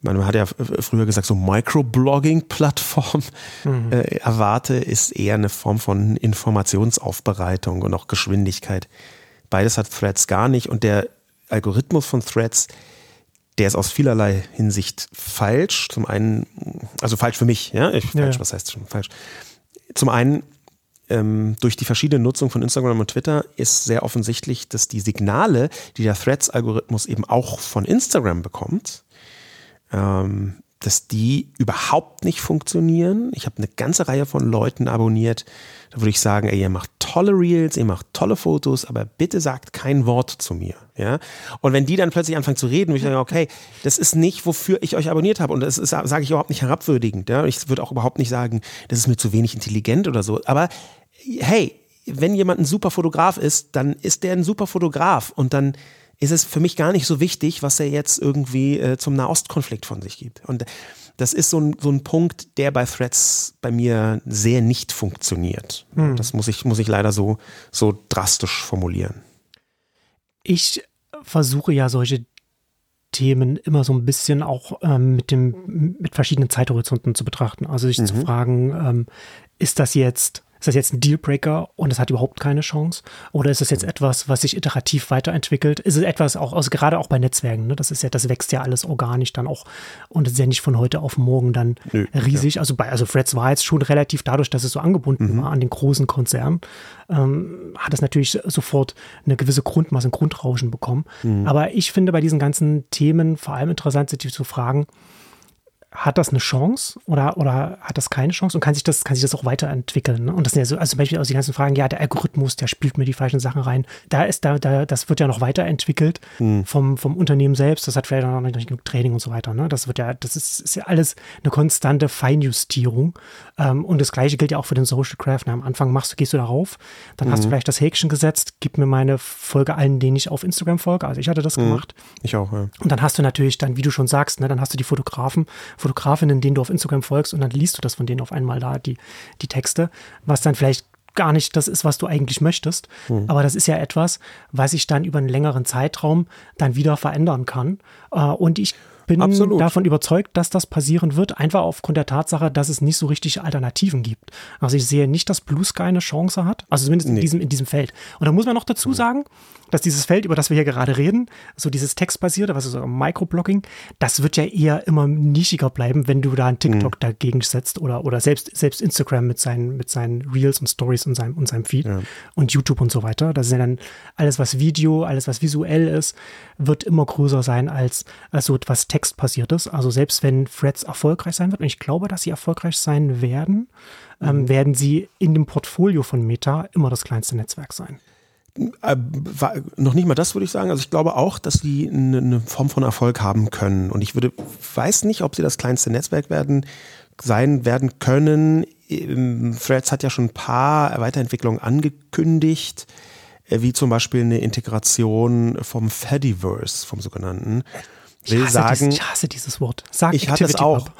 man hat ja früher gesagt, so Microblogging-Plattform mhm. äh, erwarte, ist eher eine Form von Informationsaufbereitung und auch Geschwindigkeit. Beides hat Threads gar nicht, und der Algorithmus von Threads, der ist aus vielerlei Hinsicht falsch. Zum einen, also falsch für mich, ja, ich, falsch, ja. was heißt schon falsch? Zum einen, ähm, durch die verschiedene Nutzung von Instagram und Twitter ist sehr offensichtlich, dass die Signale, die der Threads-Algorithmus eben auch von Instagram bekommt, ähm, dass die überhaupt nicht funktionieren. Ich habe eine ganze Reihe von Leuten abonniert, da würde ich sagen, ey, ihr macht tolle Reels, ihr macht tolle Fotos, aber bitte sagt kein Wort zu mir. Ja? Und wenn die dann plötzlich anfangen zu reden, würde ich sagen, okay, das ist nicht, wofür ich euch abonniert habe, und das ist, sage ich überhaupt nicht herabwürdigend. Ja? Ich würde auch überhaupt nicht sagen, das ist mir zu wenig intelligent oder so, aber hey, wenn jemand ein super Fotograf ist, dann ist der ein super Fotograf, und dann ist es für mich gar nicht so wichtig, was er jetzt irgendwie äh, zum Nahostkonflikt von sich gibt. Und das ist so ein, so ein Punkt, der bei Threads bei mir sehr nicht funktioniert. Hm. Das muss ich, muss ich leider so, so drastisch formulieren. Ich versuche ja solche Themen immer so ein bisschen auch ähm, mit dem, mit verschiedenen Zeithorizonten zu betrachten. Also sich mhm. zu fragen, ähm, ist das jetzt... Ist das jetzt ein Dealbreaker und es hat überhaupt keine Chance? Oder ist es jetzt etwas, was sich iterativ weiterentwickelt? Ist es etwas, auch also gerade auch bei Netzwerken, ne? Das ist ja, das wächst ja alles organisch dann auch, und es ist ja nicht von heute auf morgen dann Nö, riesig. Ja. Also bei, also Threads war jetzt schon relativ, dadurch, dass es so angebunden mhm. war an den großen Konzern, ähm, hat es natürlich sofort eine gewisse Grundmasse, ein Grundrauschen bekommen. Mhm. Aber ich finde bei diesen ganzen Themen vor allem interessant, sich zu fragen, hat das eine Chance oder, oder hat das keine Chance, und kann sich das, kann sich das auch weiterentwickeln? Ne? Und das sind ja so, also zum Beispiel aus den ganzen Fragen, ja, der Algorithmus, der spielt mir die falschen Sachen rein. Da ist, da, da, das wird ja noch weiterentwickelt mhm. vom, vom Unternehmen selbst. Das hat vielleicht auch noch nicht genug Training und so weiter. Ne? Das wird ja, das ist, ist ja alles eine konstante Feinjustierung. Ähm, und das Gleiche gilt ja auch für den Social Graph. Ne? Am Anfang machst du, gehst du darauf, dann mhm. hast du vielleicht das Häkchen gesetzt, gib mir meine Folge allen, denen ich auf Instagram folge. Also ich hatte das mhm. gemacht. Ich auch, ja. Und dann hast du natürlich dann, wie du schon sagst, ne, dann hast du die Fotografen, Fotografinnen, denen du auf Instagram folgst, und dann liest du das von denen auf einmal da, die, die Texte, was dann vielleicht gar nicht das ist, was du eigentlich möchtest. Mhm. Aber das ist ja etwas, was ich dann über einen längeren Zeitraum dann wieder verändern kann. Und ich bin Absolut. davon überzeugt, dass das passieren wird, einfach aufgrund der Tatsache, dass es nicht so richtig Alternativen gibt. Also ich sehe nicht, dass Bluesky eine Chance hat, also zumindest nee. in diesem, in diesem Feld. Und da muss man noch dazu sagen, dass dieses Feld, über das wir hier gerade reden, so dieses Textbasierte, was ist so Microblogging, das wird ja eher immer nischiger bleiben, wenn du da einen TikTok mhm. dagegen setzt oder, oder selbst, selbst Instagram mit seinen, mit seinen Reels und Stories und seinem, und seinem Feed ja. und YouTube und so weiter. Das ist ja dann alles, was Video, alles, was visuell ist, wird immer größer sein als, als so etwas Text passiert ist. Also selbst wenn Threads erfolgreich sein wird, und ich glaube, dass sie erfolgreich sein werden, mhm. ähm, werden sie in dem Portfolio von Meta immer das kleinste Netzwerk sein. Äh, war, noch nicht mal das, würde ich sagen. Also ich glaube auch, dass sie eine, eine Form von Erfolg haben können. Und ich würde, weiß nicht, ob sie das kleinste Netzwerk werden, sein werden können. Threads hat ja schon ein paar Weiterentwicklungen angekündigt, wie zum Beispiel eine Integration vom Fediverse, vom sogenannten. Will ich, hasse sagen, dieses, ich hasse dieses Wort. Sag ich hatte es auch.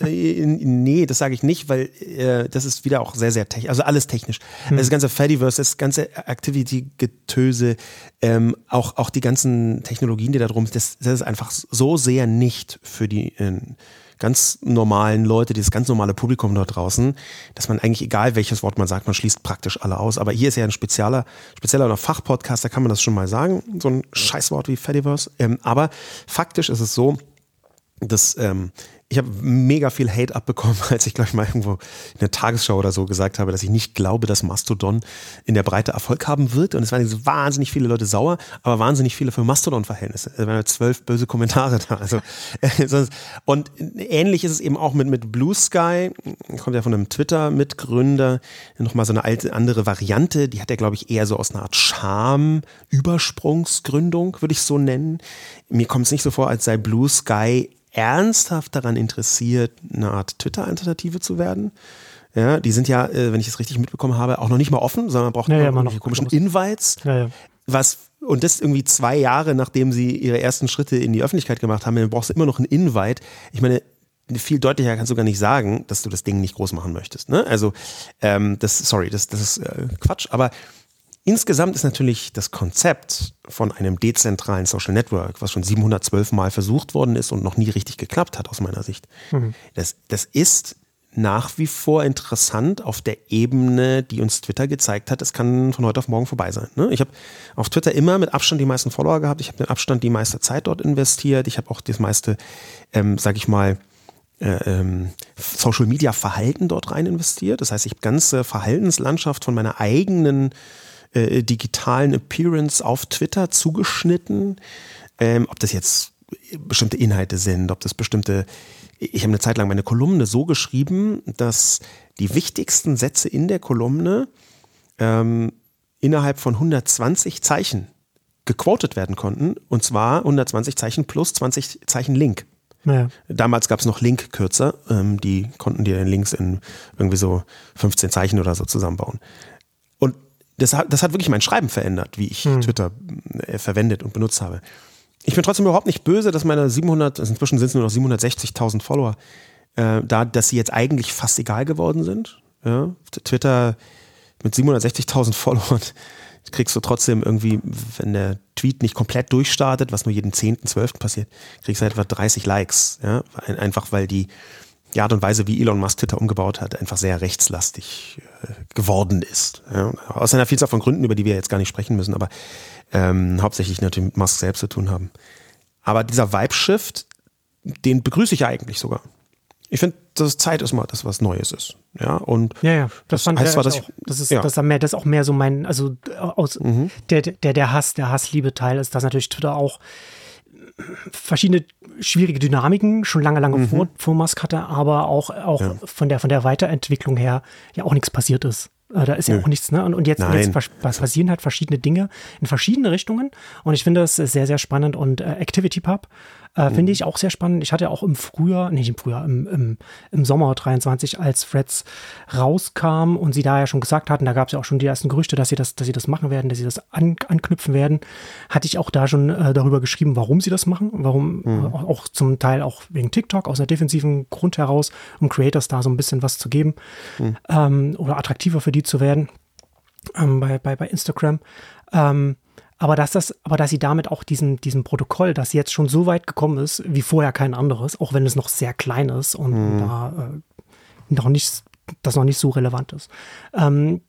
Nee, das sage ich nicht, weil äh, das ist wieder auch sehr, sehr technisch. Also alles technisch. Hm. Das ganze Fediverse, das ganze Activity-Getöse, ähm, auch, auch die ganzen Technologien, die da drum sind, das, das ist einfach so sehr nicht für die äh, ganz normalen Leute, dieses ganz normale Publikum dort draußen, dass man eigentlich, egal welches Wort man sagt, man schließt praktisch alle aus. Aber hier ist ja ein spezieller, spezieller oder Fachpodcast, da kann man das schon mal sagen, so ein Scheißwort wie Fediverse. Ähm, aber faktisch ist es so, dass ähm, ich habe mega viel Hate abbekommen, als ich, glaube ich, mal irgendwo in der Tagesschau oder so gesagt habe, dass ich nicht glaube, dass Mastodon in der Breite Erfolg haben wird. Und es waren so wahnsinnig viele Leute sauer, aber wahnsinnig viele für Mastodon-Verhältnisse. Es waren halt zwölf böse Kommentare da. Also, und ähnlich ist es eben auch mit, mit Bluesky. Kommt ja von einem Twitter-Mitgründer. Nochmal so eine alte, andere Variante. Die hat er, glaube ich, eher so aus einer Art Charme-Übersprungsgründung, würde ich so nennen. Mir kommt es nicht so vor, als sei Bluesky ernsthaft daran interessiert, eine Art Twitter-Alternative zu werden. Ja, die sind ja, wenn ich es richtig mitbekommen habe, auch noch nicht mal offen, sondern man braucht ja, ja, noch irgendwelche komischen Invites. Ja, ja. Was, und das irgendwie zwei Jahre, nachdem sie ihre ersten Schritte in die Öffentlichkeit gemacht haben, dann brauchst du immer noch einen Invite. Ich meine, viel deutlicher kannst du gar nicht sagen, dass du das Ding nicht groß machen möchtest. Ne? Also, ähm, das, sorry, das, das ist äh, Quatsch, aber insgesamt ist natürlich das Konzept von einem dezentralen Social Network, was schon siebenhundertzwölf Mal versucht worden ist und noch nie richtig geklappt hat aus meiner Sicht, mhm. das, das ist nach wie vor interessant auf der Ebene, die uns Twitter gezeigt hat. Es kann von heute auf morgen vorbei sein. Ne? Ich habe auf Twitter immer mit Abstand die meisten Follower gehabt. Ich habe mit Abstand die meiste Zeit dort investiert. Ich habe auch das meiste, ähm, sag ich mal, Social Media Verhalten dort rein investiert. Das heißt, ich habe ganze Verhaltenslandschaft von meiner eigenen äh, digitalen Appearance auf Twitter zugeschnitten. Ähm, ob das jetzt bestimmte Inhalte sind, ob das bestimmte. Ich habe eine Zeit lang meine Kolumne so geschrieben, dass die wichtigsten Sätze in der Kolumne ähm, innerhalb von hundertzwanzig Zeichen gequotet werden konnten. Und zwar hundertzwanzig Zeichen plus zwanzig Zeichen Link. Ja. Damals gab es noch Link-Kürzer, ähm, die konnten dir Links in irgendwie so fünfzehn Zeichen oder so zusammenbauen. Und das hat, das hat wirklich mein Schreiben verändert, wie ich hm. Twitter äh, verwendet und benutzt habe. Ich bin trotzdem überhaupt nicht böse, dass meine siebenhundert, also inzwischen sind es nur noch siebenhundertsechzigtausend Follower, äh, da, dass sie jetzt eigentlich fast egal geworden sind. Ja? Twitter mit siebenhundertsechzigtausend Followern kriegst du trotzdem irgendwie, wenn der Tweet nicht komplett durchstartet, was nur jeden zehnten, zwölften passiert, kriegst du etwa dreißig Likes. Ja? Einfach weil die, die Art und Weise, wie Elon Musk Twitter umgebaut hat, einfach sehr rechtslastig äh, geworden ist. Ja? Aus einer Vielzahl von Gründen, über die wir jetzt gar nicht sprechen müssen, aber ähm, hauptsächlich natürlich mit Musk selbst zu tun haben. Aber dieser Vibe-Shift, den begrüße ich eigentlich sogar. Ich finde, dass Zeit ist mal das, was Neues ist. Ja, und ja, ja. Das, das fand heißt, ich war, dass auch. Ich, das ist, ja. das, mehr, das ist auch mehr so mein, also aus mhm. der, der, der Hass, der Hassliebe-Teil ist, dass natürlich Twitter auch verschiedene schwierige Dynamiken schon lange, lange mhm. vor, vor Musk hatte, aber auch, auch ja. von, der, von der Weiterentwicklung her ja auch nichts passiert ist. Da ist ja Nö. auch nichts, ne? Und, und jetzt, jetzt passieren halt verschiedene Dinge in verschiedene Richtungen. Und ich finde das sehr, sehr spannend. Und äh, ActivityPub äh, mhm. finde ich auch sehr spannend. Ich hatte auch im Frühjahr, nicht im Frühjahr, im, im, im Sommer dreiundzwanzig, als Threads rauskam und sie da ja schon gesagt hatten, da gab es ja auch schon die ersten Gerüchte, dass sie das, dass sie das machen werden, dass sie das an, anknüpfen werden, hatte ich auch da schon äh, darüber geschrieben, warum sie das machen, warum mhm. äh, auch zum Teil auch wegen TikTok aus einer defensiven Grund heraus, um Creators da so ein bisschen was zu geben mhm. ähm, oder attraktiver für die zu werden ähm, bei, bei, bei Instagram. Ähm, aber, dass das, aber dass sie damit auch diesem, diesem Protokoll, das jetzt schon so weit gekommen ist, wie vorher kein anderes, auch wenn es noch sehr klein ist und mhm. da, äh, noch nicht, das noch nicht so relevant ist, ähm,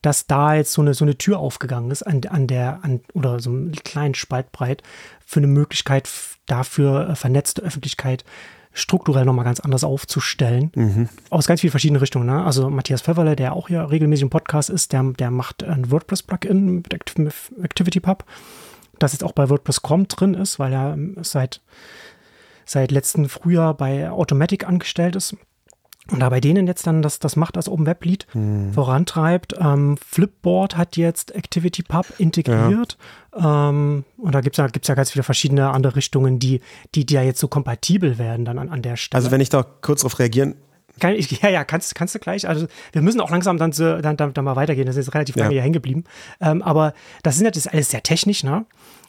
dass da jetzt so eine, so eine Tür aufgegangen ist an, an der, an, oder so einen kleinen Spaltbreit für eine Möglichkeit dafür, äh, vernetzte Öffentlichkeit strukturell nochmal ganz anders aufzustellen. Mhm. Aus ganz vielen verschiedenen Richtungen. Ne? Also Matthias Pfefferle, der auch hier regelmäßig im Podcast ist, der, der macht ein WordPress-Plugin mit ActivityPub, das jetzt auch bei WordPress Punkt com drin ist, weil er seit, seit letzten Frühjahr bei Automatic angestellt ist. Und da bei denen jetzt dann das, das macht als Open Web Lead mhm. vorantreibt. Ähm, Flipboard hat jetzt ActivityPub integriert. Ja. Ähm, und da gibt's ja, gibt's ja ganz viele verschiedene andere Richtungen, die, die, die ja jetzt so kompatibel werden dann an, an der Stelle. Also wenn ich da kurz drauf reagieren. Kann ich, ja, ja, kannst, kannst du gleich. Also wir müssen auch langsam dann, zu, dann, dann, dann mal weitergehen. Das ist jetzt relativ lange ja. hier hängen geblieben. Ähm, aber das ist natürlich alles sehr technisch, ne?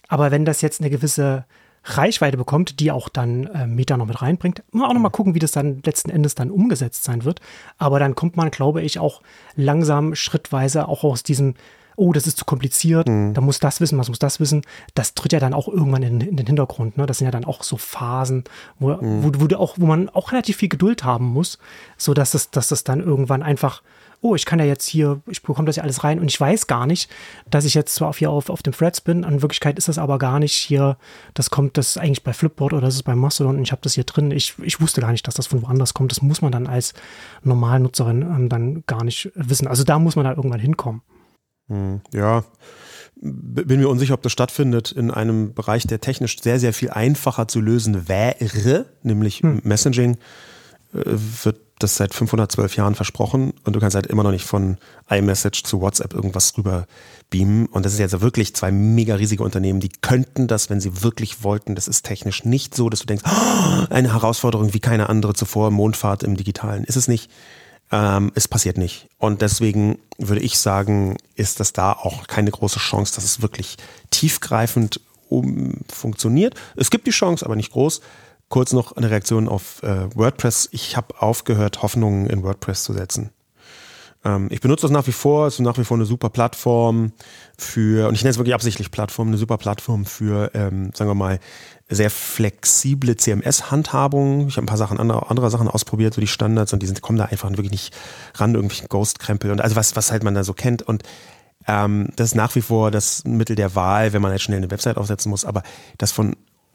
Aber wenn das jetzt eine gewisse Reichweite bekommt, die auch dann äh, Meta noch mit reinbringt. Mal auch noch mal gucken, wie das dann letzten Endes dann umgesetzt sein wird. Aber dann kommt man, glaube ich, auch langsam schrittweise auch aus diesem, oh, das ist zu kompliziert, mhm. da muss das wissen, was muss das wissen. Das tritt ja dann auch irgendwann in, in den Hintergrund. Ne? Das sind ja dann auch so Phasen, wo, mhm. wo, wo, auch, wo man auch relativ viel Geduld haben muss, sodass das, dass das dann irgendwann einfach oh, ich kann ja jetzt hier, ich bekomme das ja alles rein und ich weiß gar nicht, dass ich jetzt zwar auf hier auf, auf dem Threads bin, in Wirklichkeit ist das aber gar nicht hier, das kommt, das ist eigentlich bei Flipboard oder das ist bei Mastodon und ich habe das hier drin, ich, ich wusste gar nicht, dass das von woanders kommt, das muss man dann als normale Nutzerin ähm, dann gar nicht wissen, also da muss man dann irgendwann hinkommen. Ja, bin mir unsicher, ob das stattfindet in einem Bereich, der technisch sehr, sehr viel einfacher zu lösen wäre, nämlich hm. Messaging, wird das seit fünfhundertzwölf Jahren versprochen und du kannst halt immer noch nicht von iMessage zu WhatsApp irgendwas rüber beamen und das ist jetzt wirklich zwei mega riesige Unternehmen, die könnten das, wenn sie wirklich wollten, das ist technisch nicht so, dass du denkst, oh, eine Herausforderung wie keine andere zuvor, Mondfahrt im Digitalen, ist es nicht. Ähm, es passiert nicht. Und deswegen würde ich sagen, ist das da auch keine große Chance, dass es wirklich tiefgreifend um funktioniert. Es gibt die Chance, aber nicht groß. Kurz noch eine Reaktion auf äh, WordPress. Ich habe aufgehört, Hoffnungen in WordPress zu setzen. Ähm, ich benutze das nach wie vor. Es ist nach wie vor eine super Plattform für, und ich nenne es wirklich absichtlich Plattform, eine super Plattform für, ähm, sagen wir mal, sehr flexible C M S-Handhabung. Ich habe ein paar Sachen, andere, andere Sachen ausprobiert, so die Standards, und die sind, kommen da einfach wirklich nicht ran, irgendwelchen Ghost-Krempel und also was, was halt man da so kennt. Und ähm, das ist nach wie vor das Mittel der Wahl, wenn man halt schnell eine Website aufsetzen muss, aber das von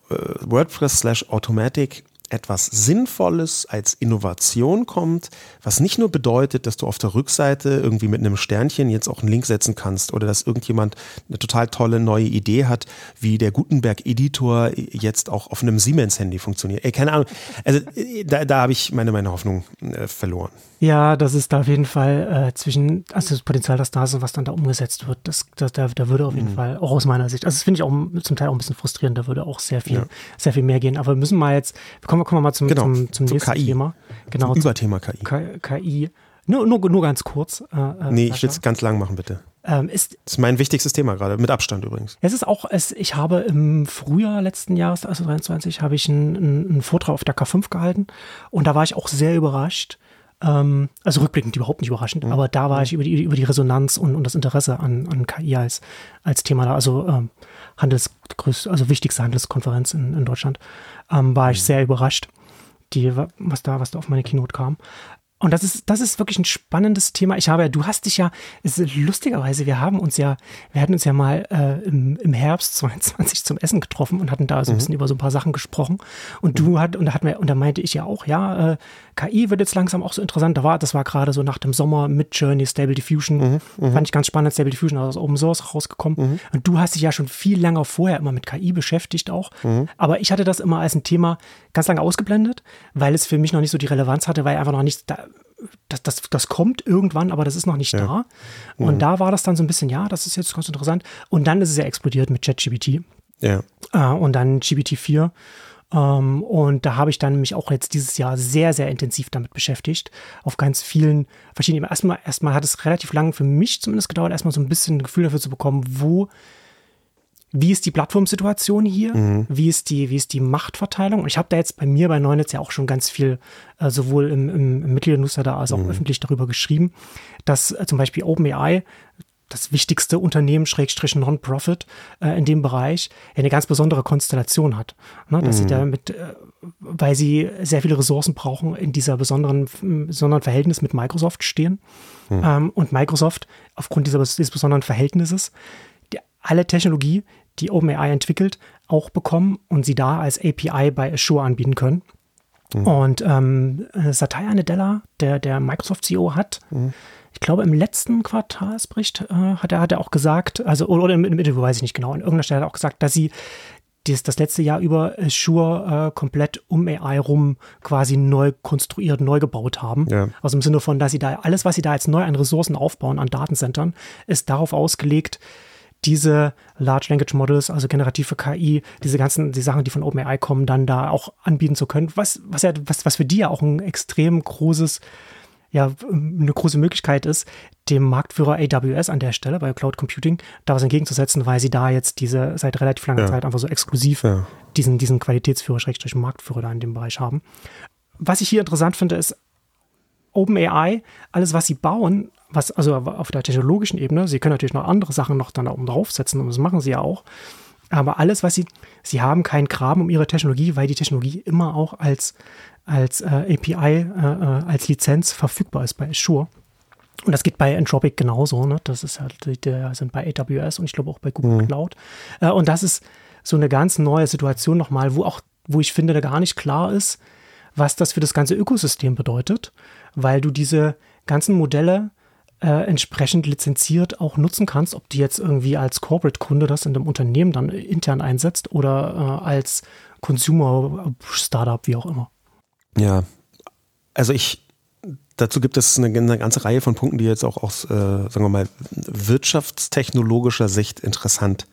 äh, WordPress slash Automatic etwas Sinnvolles als Innovation kommt, was nicht nur bedeutet, dass du auf der Rückseite irgendwie mit einem Sternchen jetzt auch einen Link setzen kannst oder dass irgendjemand eine total tolle neue Idee hat, wie der Gutenberg-Editor jetzt auch auf einem Siemens-Handy funktioniert. Ey, keine Ahnung. Also da, da habe ich meine, meine Hoffnung äh, verloren. Ja, das ist da auf jeden Fall äh, zwischen, also das Potenzial, dass da ist, was dann da umgesetzt wird, das, das, da, da würde auf jeden mhm. Fall, auch aus meiner Sicht, also das finde ich auch zum Teil auch ein bisschen frustrierend, da würde auch sehr viel, ja. sehr viel mehr gehen. Aber wir müssen mal jetzt, wir kommen Kommen wir mal zum, genau, zum, zum nächsten K I. Thema. Genau, zum Überthema K I. K I. Nur, nur, nur ganz kurz. Äh, nee, Sascha. Ich will es ganz lang machen, bitte. Ähm, ist, das ist mein wichtigstes Thema gerade, mit Abstand übrigens. Es ist auch, es, ich habe im Frühjahr letzten Jahres, also dreiundzwanzig, habe ich einen, einen Vortrag auf der K fünf gehalten und da war ich auch sehr überrascht. Ähm, also rückblickend überhaupt nicht überraschend, mhm. aber da war ich über die, über die Resonanz und, und das Interesse an, an K I als, als Thema da. Also ähm, Handels, also wichtigste Handelskonferenz in, in Deutschland, ähm, war ich sehr überrascht, die, was da, was da auf meine Keynote kam. Und das ist, das ist wirklich ein spannendes Thema. Ich habe ja, du hast dich ja, es ist lustigerweise, wir haben uns ja, wir hatten uns ja mal äh, im, im Herbst zweiundzwanzig zum Essen getroffen und hatten da so ein bisschen mhm. über so ein paar Sachen gesprochen. Und du hat, und da hatten wir, und da meinte ich ja auch, ja, äh, K I wird jetzt langsam auch so interessant. Da war, das war gerade so nach dem Sommer Midjourney, Stable Diffusion. Mhm. Fand ich ganz spannend, Stable Diffusion aus Open Source rausgekommen. Mhm. Und du hast dich ja schon viel länger vorher immer mit K I beschäftigt auch. Mhm. Aber ich hatte das immer als ein Thema ganz lange ausgeblendet, weil es für mich noch nicht so die Relevanz hatte, weil einfach noch nicht da, Das, das, das kommt irgendwann, aber das ist noch nicht ja. da. Und mhm. da war das dann so ein bisschen, ja, das ist jetzt ganz interessant. Und dann ist es ja explodiert mit ChatGPT. Ja. Äh, und dann G P T vier. Ähm, und da habe ich dann mich auch jetzt dieses Jahr sehr, sehr intensiv damit beschäftigt. Auf ganz vielen verschiedenen. Erstmal, erstmal hat es relativ lang für mich zumindest gedauert, erstmal so ein bisschen ein Gefühl dafür zu bekommen, wo. Wie ist die Plattformsituation hier? Mhm. Wie ist die, wie ist die Machtverteilung? Und ich habe da jetzt bei mir bei Neunetz ja auch schon ganz viel, äh, sowohl im, im, im Mitglieder-Newsletter als auch mhm. öffentlich darüber geschrieben, dass äh, zum Beispiel OpenAI, das wichtigste Unternehmen, Schrägstrich Non-Profit äh, in dem Bereich, eine ganz besondere Konstellation hat. Ne? Dass mhm. sie da mit, äh, weil sie sehr viele Ressourcen brauchen, in dieser besonderen, besonderen Verhältnis mit Microsoft stehen. Mhm. Ähm, und Microsoft aufgrund dieser, dieses besonderen Verhältnisses die, alle Technologie, die OpenAI entwickelt, auch bekommen und sie da als A P I bei Azure anbieten können. Mhm. Und ähm, Satya Nadella, der, der Microsoft-C E O hat, mhm. ich glaube im letzten Quartalsbericht äh, hat, er, hat er auch gesagt, also oder im Interview, weiß ich nicht genau, an irgendeiner Stelle hat er auch gesagt, dass sie das, das letzte Jahr über Azure äh, komplett um A I rum quasi neu konstruiert, neu gebaut haben. Ja. Also im Sinne von, dass sie da alles, was sie da jetzt neu an Ressourcen aufbauen, an Datenzentren, ist darauf ausgelegt, diese Large Language Models, also generative K I, diese ganzen, die Sachen, die von OpenAI kommen, dann da auch anbieten zu können, was, was ja, was, was für die ja auch ein extrem großes, ja, eine große Möglichkeit ist, dem Marktführer A W S an der Stelle bei Cloud Computing da was entgegenzusetzen, weil sie da jetzt diese seit relativ langer ja. Zeit einfach so exklusiv ja. diesen, diesen Qualitätsführer, Schrägstrich Marktführer da in dem Bereich haben. Was ich hier interessant finde, ist OpenAI, alles, was sie bauen, was, also auf der technologischen Ebene, sie können natürlich noch andere Sachen noch dann oben draufsetzen und das machen sie ja auch, aber alles, was sie, sie haben keinen Graben um ihre Technologie, weil die Technologie immer auch als, als äh, A P I, äh, als Lizenz verfügbar ist bei Azure Und das geht bei Anthropic genauso, ne? Das ist halt, der sind bei A W S und ich glaube auch bei Google mhm. Cloud. Äh, und das ist so eine ganz neue Situation nochmal, wo auch, wo ich finde, da gar nicht klar ist, was das für das ganze Ökosystem bedeutet, weil du diese ganzen Modelle äh, entsprechend lizenziert auch nutzen kannst, ob die jetzt irgendwie als Corporate-Kunde das in dem Unternehmen dann intern einsetzt oder äh, als Consumer-Startup, wie auch immer. Ja, also ich, dazu gibt es eine, eine ganze Reihe von Punkten, die jetzt auch aus, äh, sagen wir mal, wirtschaftstechnologischer Sicht interessant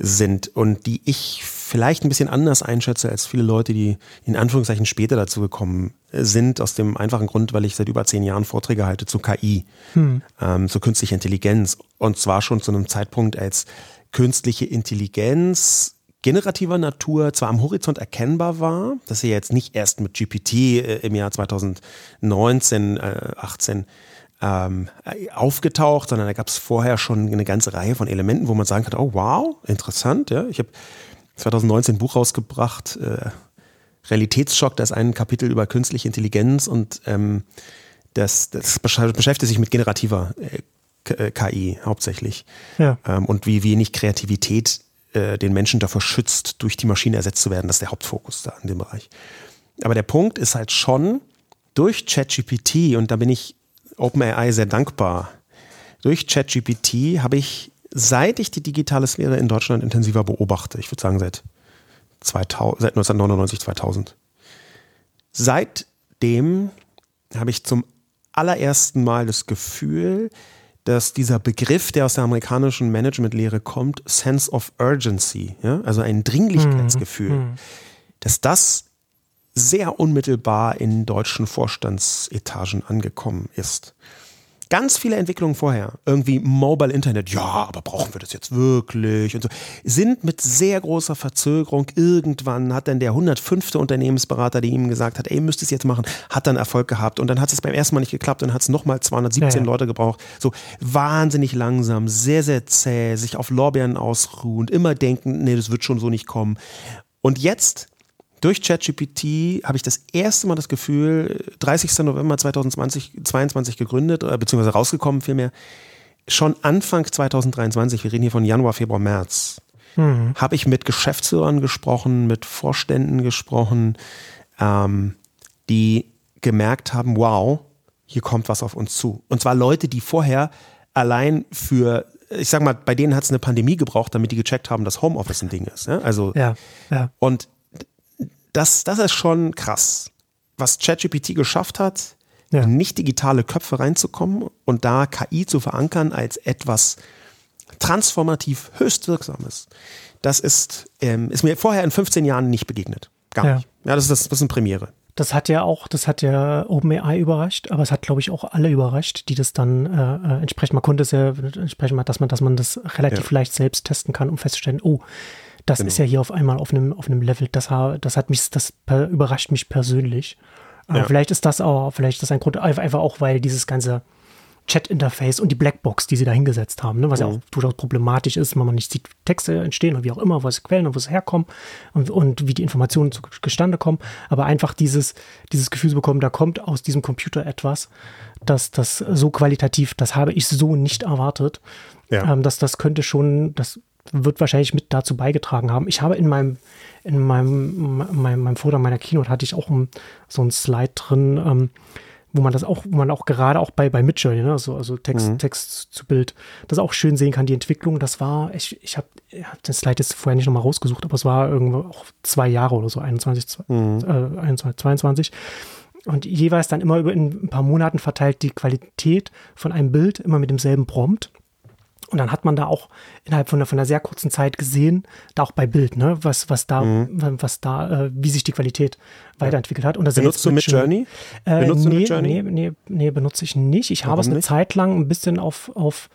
sind und die ich vielleicht ein bisschen anders einschätze als viele Leute, die in Anführungszeichen später dazu gekommen sind, aus dem einfachen Grund, weil ich seit über zehn Jahren Vorträge halte zu K I, hm. ähm, zu künstlicher Intelligenz und zwar schon zu einem Zeitpunkt, als künstliche Intelligenz generativer Natur zwar am Horizont erkennbar war, dass sie jetzt nicht erst mit G P T äh, im Jahr zwanzig neunzehn, achtzehn Ähm, aufgetaucht, sondern da gab es vorher schon eine ganze Reihe von Elementen, wo man sagen kann, oh wow, interessant. Ja. Ich habe zwanzig neunzehn ein Buch rausgebracht, äh, Realitätsschock, da ist ein Kapitel über künstliche Intelligenz und ähm, das, das beschäftigt sich mit generativer äh, K I hauptsächlich ja. ähm, und wie wenig Kreativität äh, den Menschen davor schützt, durch die Maschine ersetzt zu werden. Das ist der Hauptfokus da in dem Bereich. Aber der Punkt ist halt schon, durch ChatGPT, und da bin ich OpenAI sehr dankbar. Durch ChatGPT habe ich, seit ich die digitale Sphäre in Deutschland intensiver beobachte, ich würde sagen seit, zweitausend, seit neunzehnhundertneunundneunzig, zweitausend, seitdem habe ich zum allerersten Mal das Gefühl, dass dieser Begriff, der aus der amerikanischen Managementlehre kommt, Sense of Urgency, ja, also ein Dringlichkeitsgefühl, hm, hm. dass das sehr unmittelbar in deutschen Vorstandsetagen angekommen ist. Ganz viele Entwicklungen vorher, irgendwie Mobile Internet, ja, aber brauchen wir das jetzt wirklich und so, sind mit sehr großer Verzögerung. Irgendwann hat dann der hundertfünfte Unternehmensberater, der ihm gesagt hat, ey, müsst ihr es jetzt machen, hat dann Erfolg gehabt und dann hat es beim ersten Mal nicht geklappt und hat es nochmal zweihundertsiebzehn ja, ja. Leute gebraucht. So wahnsinnig langsam, sehr, sehr zäh, sich auf Lorbeeren ausruhen, immer denken, nee, das wird schon so nicht kommen. Und jetzt durch ChatGPT habe ich das erste Mal das Gefühl, dreißigster November zweitausendzweiundzwanzig gegründet, beziehungsweise rausgekommen vielmehr, schon Anfang zweitausenddreiundzwanzig, wir reden hier von Januar, Februar, März, mhm. habe ich mit Geschäftsführern gesprochen, mit Vorständen gesprochen, ähm, die gemerkt haben, wow, hier kommt was auf uns zu. Und zwar Leute, die vorher allein für, ich sag mal, bei denen hat es eine Pandemie gebraucht, damit die gecheckt haben, dass Homeoffice ein Ding ist. Ne? Also, ja, ja. Und Das, das ist schon krass, was ChatGPT geschafft hat, ja. in nicht digitale Köpfe reinzukommen und da K I zu verankern als etwas transformativ höchst Wirksames. Das ist, ähm, ist mir vorher in fünfzehn Jahren nicht begegnet. Gar ja. nicht. Ja, das ist, das, das ist eine Premiere. Das hat ja auch, das hat ja OpenAI überrascht, aber es hat, glaube ich, auch alle überrascht, die das dann äh, entsprechend, man konnte es ja entsprechend mal, dass man, dass man das relativ ja. leicht selbst testen kann, um festzustellen, oh, das genau. ist ja hier auf einmal auf einem, auf einem Level, das, das hat mich, das überrascht mich persönlich. Ja. Vielleicht ist das auch, vielleicht ist das ein Grund, einfach auch, weil dieses ganze Chat-Interface und die Blackbox, die sie da hingesetzt haben, ne, was mhm. ja auch durchaus problematisch ist, wenn man nicht sieht, Texte entstehen und wie auch immer, was Quellen und wo sie herkommen und, und wie die Informationen zustande kommen, aber einfach dieses, dieses Gefühl zu bekommen, da kommt aus diesem Computer etwas, dass das so qualitativ, das habe ich so nicht erwartet, ja. ähm, dass das könnte schon, das wird wahrscheinlich mit dazu beigetragen haben. Ich habe in meinem, in meinem, meinem, meinem Vortrag meiner Keynote hatte ich auch so einen Slide drin, ähm, wo man das auch, wo man auch gerade auch bei, bei Midjourney, ne? also, also Text, mhm. Text zu Bild, das auch schön sehen kann, die Entwicklung. Das war, ich, ich habe hab den Slide jetzt vorher nicht nochmal rausgesucht, aber es war irgendwo auch zwei Jahre oder so, einundzwanzig, mhm. äh, einundzwanzig, zweiundzwanzig. Und jeweils dann immer über in ein paar Monaten verteilt die Qualität von einem Bild, immer mit demselben Prompt. Und dann hat man da auch innerhalb von einer, von einer sehr kurzen Zeit gesehen, da auch bei Bild, ne, was, was da, mhm. was da, äh, wie sich die Qualität weiterentwickelt hat. Und das benutzt du Midjourney? Äh, benutzt nee, du Midjourney? Nee, nee, nee, benutze ich nicht. Ich Warum habe es eine nicht? Zeit lang ein bisschen auf, auf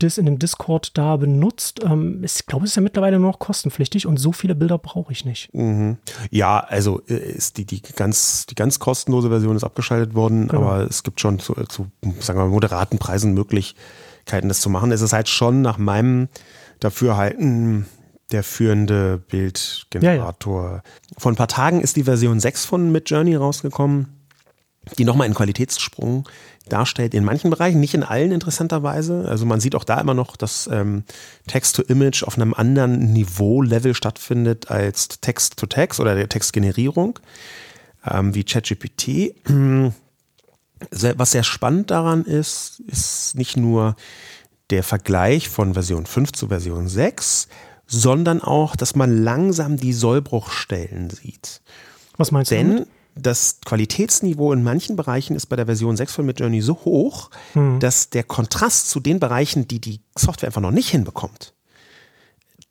das in dem Discord da benutzt. Ähm, ich glaube, es ist ja mittlerweile nur noch kostenpflichtig und so viele Bilder brauche ich nicht. Mhm. Ja, also ist die, die ganz, die ganz kostenlose Version ist abgeschaltet worden, genau. aber es gibt schon zu, zu, sagen wir mal, moderaten Preisen möglich, das zu machen. Es ist halt schon nach meinem Dafürhalten der führende Bildgenerator. Ja, ja. Vor ein paar Tagen ist die Version sechs von Midjourney rausgekommen. die nochmal einen Qualitätssprung darstellt, in manchen Bereichen, nicht in allen interessanterweise. Also man sieht auch da immer noch, dass ähm, Text-to-Image auf einem anderen Niveau-Level stattfindet als Text-to-Text oder der Textgenerierung, ähm, wie ChatGPT. Was sehr spannend daran ist, ist nicht nur der Vergleich von Version fünf zu Version sechs, sondern auch, dass man langsam die Sollbruchstellen sieht. Was meinst du damit? Denn das Qualitätsniveau in manchen Bereichen ist bei der Version sechs von Midjourney so hoch, hm. dass der Kontrast zu den Bereichen, die die Software einfach noch nicht hinbekommt,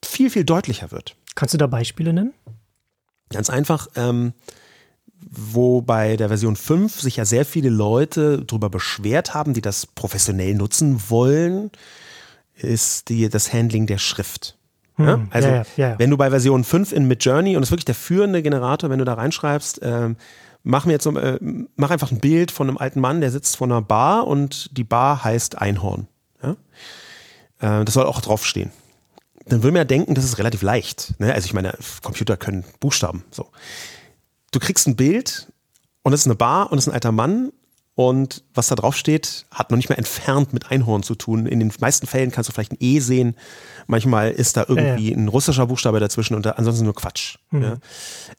viel, viel deutlicher wird. Kannst du da Beispiele nennen? Ganz einfach, ähm, wo bei der Version fünf sich ja sehr viele Leute darüber beschwert haben, die das professionell nutzen wollen, ist die, das Handling der Schrift. Ja? Also, ja, ja, ja. wenn du bei Version fünf in Midjourney, und das ist wirklich der führende Generator, wenn du da reinschreibst, äh, mach mir jetzt äh, mach einfach ein Bild von einem alten Mann, der sitzt vor einer Bar und die Bar heißt Einhorn. Ja? Äh, das soll auch draufstehen. Dann will man ja denken, das ist relativ leicht. Ne? Also ich meine, Computer können Buchstaben. So. Du kriegst ein Bild und es ist eine Bar und es ist ein alter Mann. Und was da drauf steht, hat noch nicht mehr entfernt mit Einhorn zu tun. In den meisten Fällen kannst du vielleicht ein E sehen. Manchmal ist da irgendwie äh. ein russischer Buchstabe dazwischen und da, ansonsten nur Quatsch. Mhm. Ja.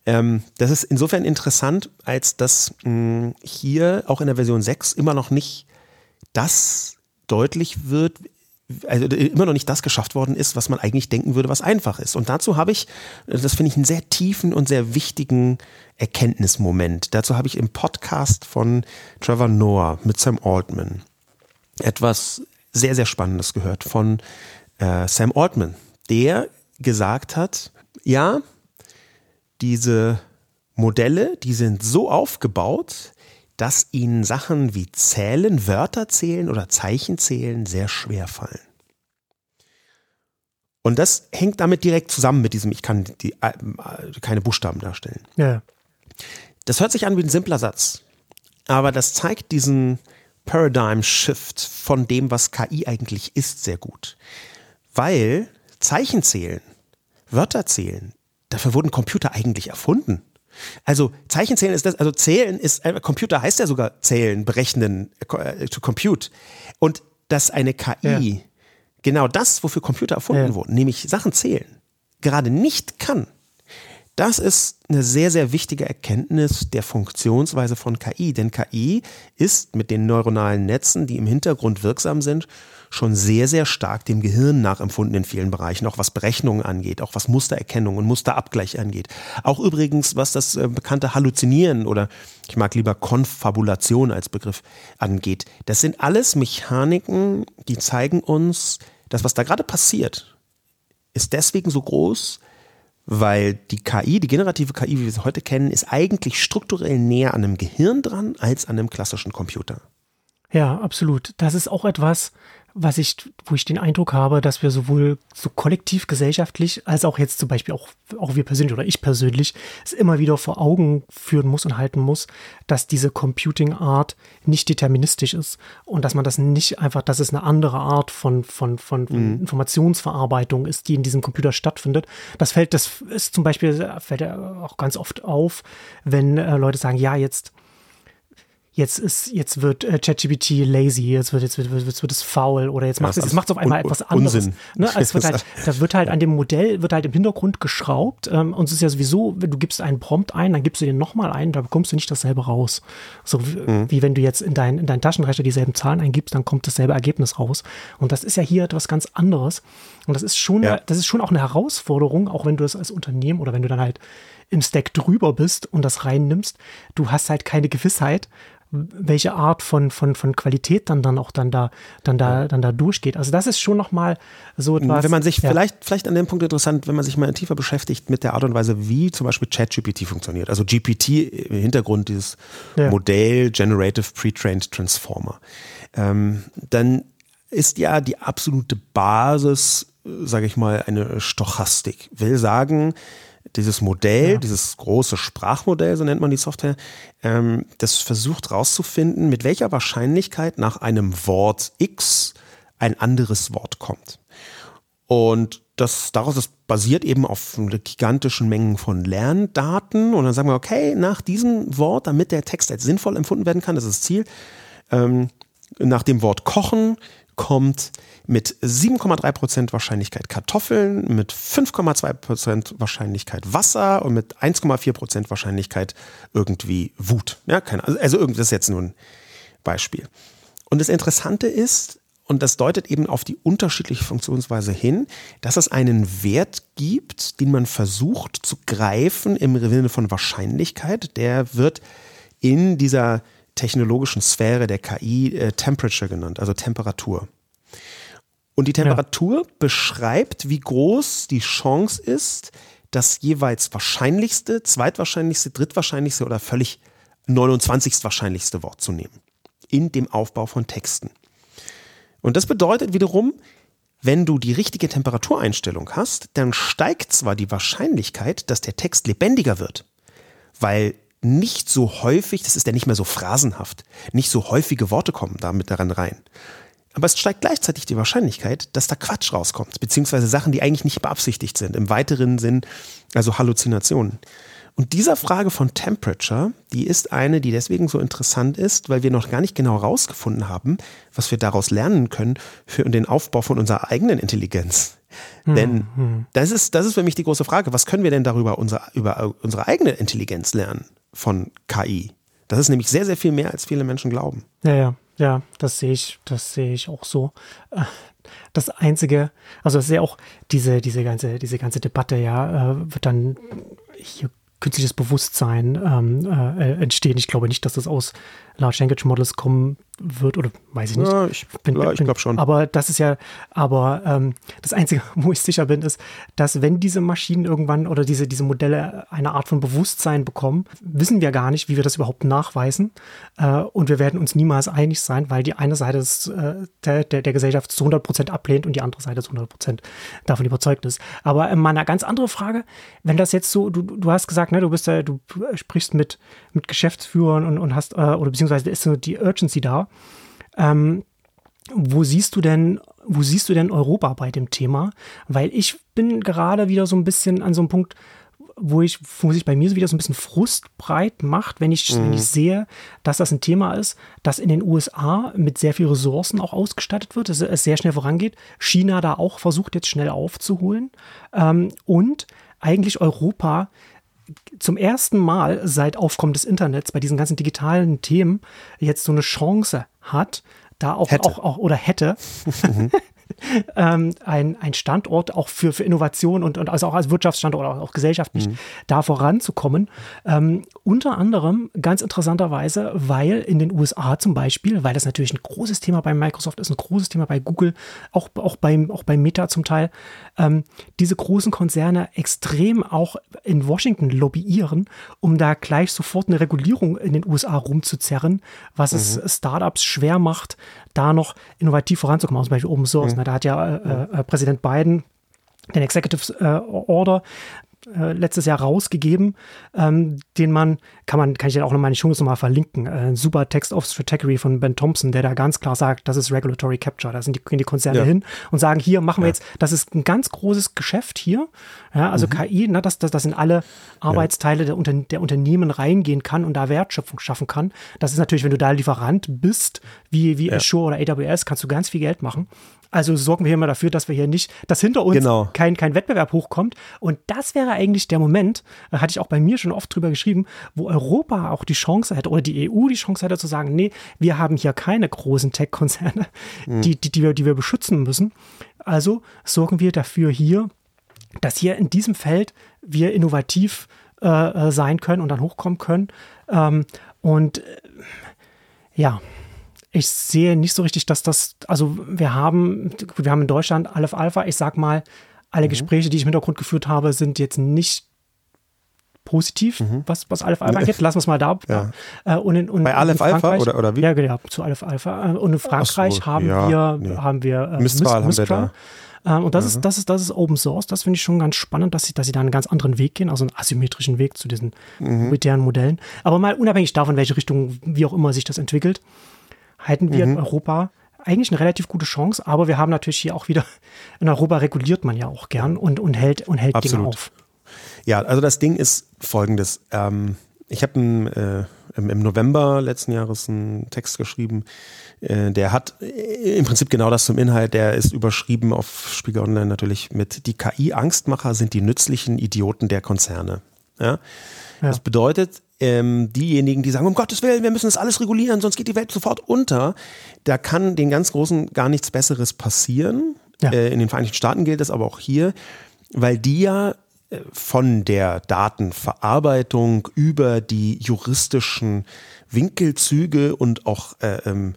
Ähm, das ist insofern interessant, als dass mh, hier auch in der Version sechs immer noch nicht das deutlich wird, also immer noch nicht das geschafft worden ist, was man eigentlich denken würde, was einfach ist. Und dazu habe ich, das finde ich einen sehr tiefen und sehr wichtigen Erkenntnismoment. Dazu habe ich im Podcast von Trevor Noah mit Sam Altman etwas sehr, sehr Spannendes gehört von äh, Sam Altman, der gesagt hat, ja, diese Modelle, die sind so aufgebaut, dass ihnen Sachen wie Zählen, Wörter zählen oder Zeichen zählen sehr schwer fallen. Und das hängt damit direkt zusammen mit diesem, ich kann die, äh, keine Buchstaben darstellen. Ja. Das hört sich an wie ein simpler Satz, aber das zeigt diesen Paradigm-Shift von dem, was K I eigentlich ist, sehr gut. Weil Zeichen zählen, Wörter zählen, dafür wurden Computer eigentlich erfunden. Also Zeichenzählen ist das, also Zählen ist, Computer heißt ja sogar Zählen, Berechnen, to compute. Und dass eine K I ja. genau das, wofür Computer erfunden ja. wurden, nämlich Sachen zählen, gerade nicht kann, das ist eine sehr, sehr wichtige Erkenntnis der Funktionsweise von K I. Denn K I ist mit den neuronalen Netzen, die im Hintergrund wirksam sind, schon sehr, sehr stark dem Gehirn nachempfunden in vielen Bereichen, auch was Berechnungen angeht, auch was Mustererkennung und Musterabgleich angeht. Auch übrigens, was das äh, bekannte Halluzinieren oder ich mag lieber Konfabulation als Begriff angeht. Das sind alles Mechaniken, die zeigen uns, das, was da gerade passiert, ist deswegen so groß, weil die K I, die generative K I, wie wir sie heute kennen, ist eigentlich strukturell näher an einem Gehirn dran als an einem klassischen Computer. Ja, absolut. Das ist auch etwas, was ich, wo ich den Eindruck habe, dass wir sowohl so kollektiv gesellschaftlich als auch jetzt zum Beispiel auch, auch wir persönlich oder ich persönlich es immer wieder vor Augen führen muss und halten muss, dass diese Computing-Art nicht deterministisch ist und dass man das nicht einfach, dass es eine andere Art von, von, von mhm. Informationsverarbeitung ist, die in diesem Computer stattfindet. Das fällt, das ist zum Beispiel, fällt auch ganz oft auf, wenn äh, Leute sagen, ja, jetzt Jetzt ist, jetzt wird äh, ChatGPT lazy, jetzt wird, jetzt wird, jetzt wird es faul oder jetzt macht es, jetzt macht es auf einmal un, etwas anderes. Unsinn. Ne? Also es wird halt, da wird halt an dem Modell, wird halt im Hintergrund geschraubt. Ähm, und es ist ja sowieso, wenn du gibst einen Prompt ein, dann gibst du den nochmal ein, da bekommst du nicht dasselbe raus. So wie, mhm. wie wenn du jetzt in, dein, in deinen Taschenrechner dieselben Zahlen eingibst, dann kommt dasselbe Ergebnis raus. Und das ist ja hier etwas ganz anderes. Und das ist schon, ja. das ist schon auch eine Herausforderung, auch wenn du das als Unternehmen oder wenn du dann halt im Stack drüber bist und das reinnimmst, du hast halt keine Gewissheit, welche Art von, von, von Qualität dann, dann auch dann da, dann da, dann da durchgeht. Also das ist schon nochmal so etwas. Wenn man sich ja. vielleicht, vielleicht an dem Punkt interessant, wenn man sich mal tiefer beschäftigt mit der Art und Weise, wie zum Beispiel ChatGPT funktioniert. Also G P T im Hintergrund, dieses ja. Modell Generative Pre-Trained Transformer. Ähm, dann ist ja die absolute Basis, sage ich mal, eine Stochastik. Will sagen, dieses Modell, ja. dieses große Sprachmodell, so nennt man die Software, ähm, das versucht rauszufinden, mit welcher Wahrscheinlichkeit nach einem Wort X ein anderes Wort kommt. Und das daraus, das basiert eben auf gigantischen Mengen von Lerndaten. Und dann sagen wir, okay, nach diesem Wort, damit der Text als sinnvoll empfunden werden kann, das ist das Ziel, ähm, nach dem Wort kochen kommt mit sieben Komma drei Prozent Wahrscheinlichkeit Kartoffeln, mit fünf Komma zwei Prozent Wahrscheinlichkeit Wasser und mit eins Komma vier Prozent Wahrscheinlichkeit irgendwie Wut. Ja, keine, also irgendwie, das ist jetzt nur ein Beispiel. Und das Interessante ist, und das deutet eben auf die unterschiedliche Funktionsweise hin, dass es einen Wert gibt, den man versucht zu greifen im Sinne von Wahrscheinlichkeit. Der wird in dieser technologischen Sphäre der K I äh, Temperature genannt, also Temperatur. Und die Temperatur ja. beschreibt, wie groß die Chance ist, das jeweils wahrscheinlichste, zweitwahrscheinlichste, drittwahrscheinlichste oder völlig neunundzwanzigst wahrscheinlichste Wort zu nehmen in dem Aufbau von Texten. Und das bedeutet wiederum, wenn du die richtige Temperatureinstellung hast, dann steigt zwar die Wahrscheinlichkeit, dass der Text lebendiger wird, weil nicht so häufig, das ist ja nicht mehr so phrasenhaft, nicht so häufige Worte kommen damit daran rein. Aber es steigt gleichzeitig die Wahrscheinlichkeit, dass da Quatsch rauskommt, beziehungsweise Sachen, die eigentlich nicht beabsichtigt sind, im weiteren Sinn, also Halluzinationen. Und dieser Frage von Temperature, die ist eine, die deswegen so interessant ist, weil wir noch gar nicht genau rausgefunden haben, was wir daraus lernen können für den Aufbau von unserer eigenen Intelligenz. Hm, denn hm. das ist, das ist für mich die große Frage, was können wir denn darüber unser, über unsere eigene Intelligenz lernen von K I? Das ist nämlich sehr, sehr viel mehr, als viele Menschen glauben. Ja, ja, ja, das sehe ich, das sehe ich auch so. Das Einzige, also das ist ja auch diese, diese ganze, diese ganze Debatte, ja, wird dann hier künstliches Bewusstsein ähm, äh, entstehen. Ich glaube nicht, dass das aus Large Language Models kommen wird, oder weiß ich nicht. Ja, ich bin, ja, ich glaube schon. Aber das ist ja, aber ähm, das Einzige, wo ich sicher bin, ist, dass wenn diese Maschinen irgendwann oder diese, diese Modelle eine Art von Bewusstsein bekommen, wissen wir gar nicht, wie wir das überhaupt nachweisen. Äh, und wir werden uns niemals einig sein, weil die eine Seite des, äh, der, der, der Gesellschaft zu hundert Prozent ablehnt und die andere Seite zu hundert Prozent davon überzeugt ist. Aber äh, mal eine ganz andere Frage, wenn das jetzt so, du, du hast gesagt, ne, du bist ja, du sprichst mit, mit Geschäftsführern und, und hast, äh, oder beziehungsweise ist so die Urgency da. Ähm, wo siehst du denn, wo siehst du denn Europa bei dem Thema? Weil ich bin gerade wieder so ein bisschen an so einem Punkt, wo ich, wo sich bei mir wieder so ein bisschen Frust breit macht, wenn ich, mhm. wenn ich sehe, dass das ein Thema ist, das in den U S A mit sehr viel Ressourcen auch ausgestattet wird, dass es sehr schnell vorangeht. China da auch versucht jetzt schnell aufzuholen. Ähm, und eigentlich Europa zum ersten Mal seit Aufkommen des Internets bei diesen ganzen digitalen Themen jetzt so eine Chance hat, da auch, auch, auch oder hätte, mhm. ähm, ein, ein Standort auch für, für Innovation und, und also auch als Wirtschaftsstandort oder auch gesellschaftlich mhm. da voranzukommen. Ähm, unter anderem ganz interessanterweise, weil in den U S A zum Beispiel, weil das natürlich ein großes Thema bei Microsoft ist, ein großes Thema bei Google, auch, auch, beim, auch bei Meta zum Teil, ähm, diese großen Konzerne extrem auch in Washington lobbyieren, um da gleich sofort eine Regulierung in den U S A rumzuzerren, was mhm. es Startups schwer macht, da noch innovativ voranzukommen, zum Beispiel Open Source. Mhm. Da hat ja äh, äh, Präsident Biden den Executive äh, Order äh, letztes Jahr rausgegeben, ähm, den man, kann man, kann ich ja auch nochmal in die Show Notes nochmal verlinken, äh, super Text of Strategy von Ben Thompson, der da ganz klar sagt, das ist Regulatory Capture, da sind die, gehen die Konzerne ja. hin und sagen, hier machen wir ja. jetzt, das ist ein ganz großes Geschäft hier, ja, also mhm. K I, ne, das, das, das in alle Arbeitsteile ja. der, Unter, der Unternehmen reingehen kann und da Wertschöpfung schaffen kann. Das ist natürlich, wenn du da Lieferant bist, wie, wie ja. Azure oder A W S, kannst du ganz viel Geld machen. Also sorgen wir hier mal dafür, dass wir hier nicht, dass hinter uns genau. kein, kein Wettbewerb hochkommt. Und das wäre eigentlich der Moment, da hatte ich auch bei mir schon oft drüber geschrieben, wo Europa auch die Chance hätte oder die E U die Chance hätte zu sagen, nee, wir haben hier keine großen Tech-Konzerne, mhm. die, die, die, wir, die wir beschützen müssen. Also sorgen wir dafür hier, dass hier in diesem Feld wir innovativ äh, sein können und dann hochkommen können. Ähm, und äh, ja... Ich sehe nicht so richtig, dass das, also wir haben, wir haben in Deutschland Aleph Alpha, ich sag mal, alle mhm. Gespräche, die ich im Hintergrund geführt habe, sind jetzt nicht positiv, mhm. was, was Aleph Alpha angeht, lassen wir es mal da. Ja. Und in, und bei Aleph Alpha oder, oder wie? Ja, genau, zu Aleph Alpha. Und in Frankreich so, haben, ja, wir, nee. haben wir äh, Mistral. Mist, Mistral. Haben wir da. Und das, mhm. ist, das, ist, das ist Open Source, das finde ich schon ganz spannend, dass sie, dass sie da einen ganz anderen Weg gehen, also einen asymmetrischen Weg zu diesen proprietären mhm. Modellen. Aber mal unabhängig davon, welche Richtung, wie auch immer sich das entwickelt, halten wir mhm. in Europa eigentlich eine relativ gute Chance, aber wir haben natürlich hier auch wieder, in Europa reguliert man ja auch gern und, und hält, und hält Dinge auf. Ja, also das Ding ist folgendes. Ähm, ich habe äh, im, im November letzten Jahres einen Text geschrieben, äh, der hat äh, im Prinzip genau das zum Inhalt, der ist überschrieben auf Spiegel Online natürlich mit: Die K I-Angstmacher sind die nützlichen Idioten der Konzerne. Ja? Ja. Das bedeutet, Ähm, diejenigen, die sagen, um Gottes Willen, wir müssen das alles regulieren, sonst geht die Welt sofort unter, da kann den ganz Großen gar nichts Besseres passieren. Ja. Äh, in den Vereinigten Staaten gilt das aber auch hier, weil die ja äh, von der Datenverarbeitung über die juristischen Winkelzüge und auch, äh, ähm,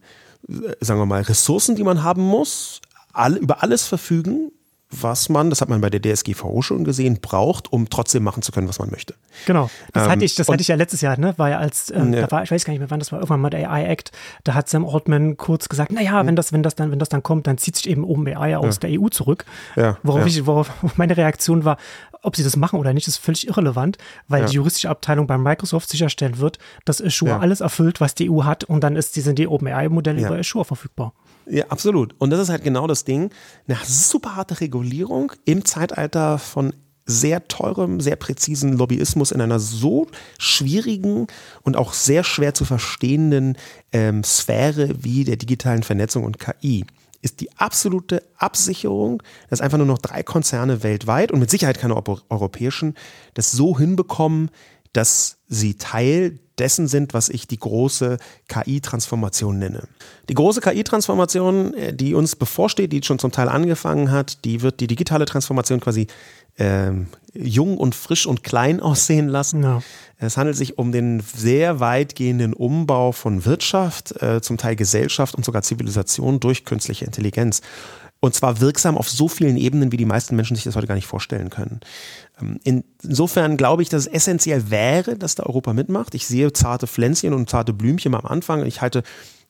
sagen wir mal, Ressourcen, die man haben muss, all, über alles verfügen, was man, das hat man bei der D S G V O schon gesehen, braucht, um trotzdem machen zu können, was man möchte. Genau, das ähm, hatte ich, das hatte ich ja letztes Jahr, ne, weil als, ähm, ja. da war, ich weiß gar nicht mehr wann, das war irgendwann mal der A I Act, da hat Sam Altman kurz gesagt, naja, mhm. wenn das, wenn das dann, wenn das dann kommt, dann zieht sich eben OpenAI aus ja. der E U zurück. Ja. Worauf ja. ich, worauf meine Reaktion war, ob sie das machen oder nicht, ist völlig irrelevant, weil ja. die juristische Abteilung bei Microsoft sicherstellen wird, dass Azure ja. alles erfüllt, was die E U hat, und dann ist, die sind die OpenAI-Modelle ja. über Azure verfügbar. Ja, absolut. Und das ist halt genau das Ding. Eine super harte Regulierung im Zeitalter von sehr teurem, sehr präzisen Lobbyismus in einer so schwierigen und auch sehr schwer zu verstehenden ähm, Sphäre wie der digitalen Vernetzung und K I. Ist die absolute Absicherung, dass einfach nur noch drei Konzerne weltweit und mit Sicherheit keine europäischen das so hinbekommen, dass sie Teil dessen sind, was ich die große K I-Transformation nenne. Die große K I-Transformation, die uns bevorsteht, die schon zum Teil angefangen hat, die wird die digitale Transformation quasi ähm, jung und frisch und klein aussehen lassen. Ja. Es handelt sich um den sehr weitgehenden Umbau von Wirtschaft, äh, zum Teil Gesellschaft und sogar Zivilisation durch künstliche Intelligenz. Und zwar wirksam auf so vielen Ebenen, wie die meisten Menschen sich das heute gar nicht vorstellen können. Insofern glaube ich, dass es essentiell wäre, dass da Europa mitmacht. Ich sehe zarte Pflänzchen und zarte Blümchen am Anfang. Ich halte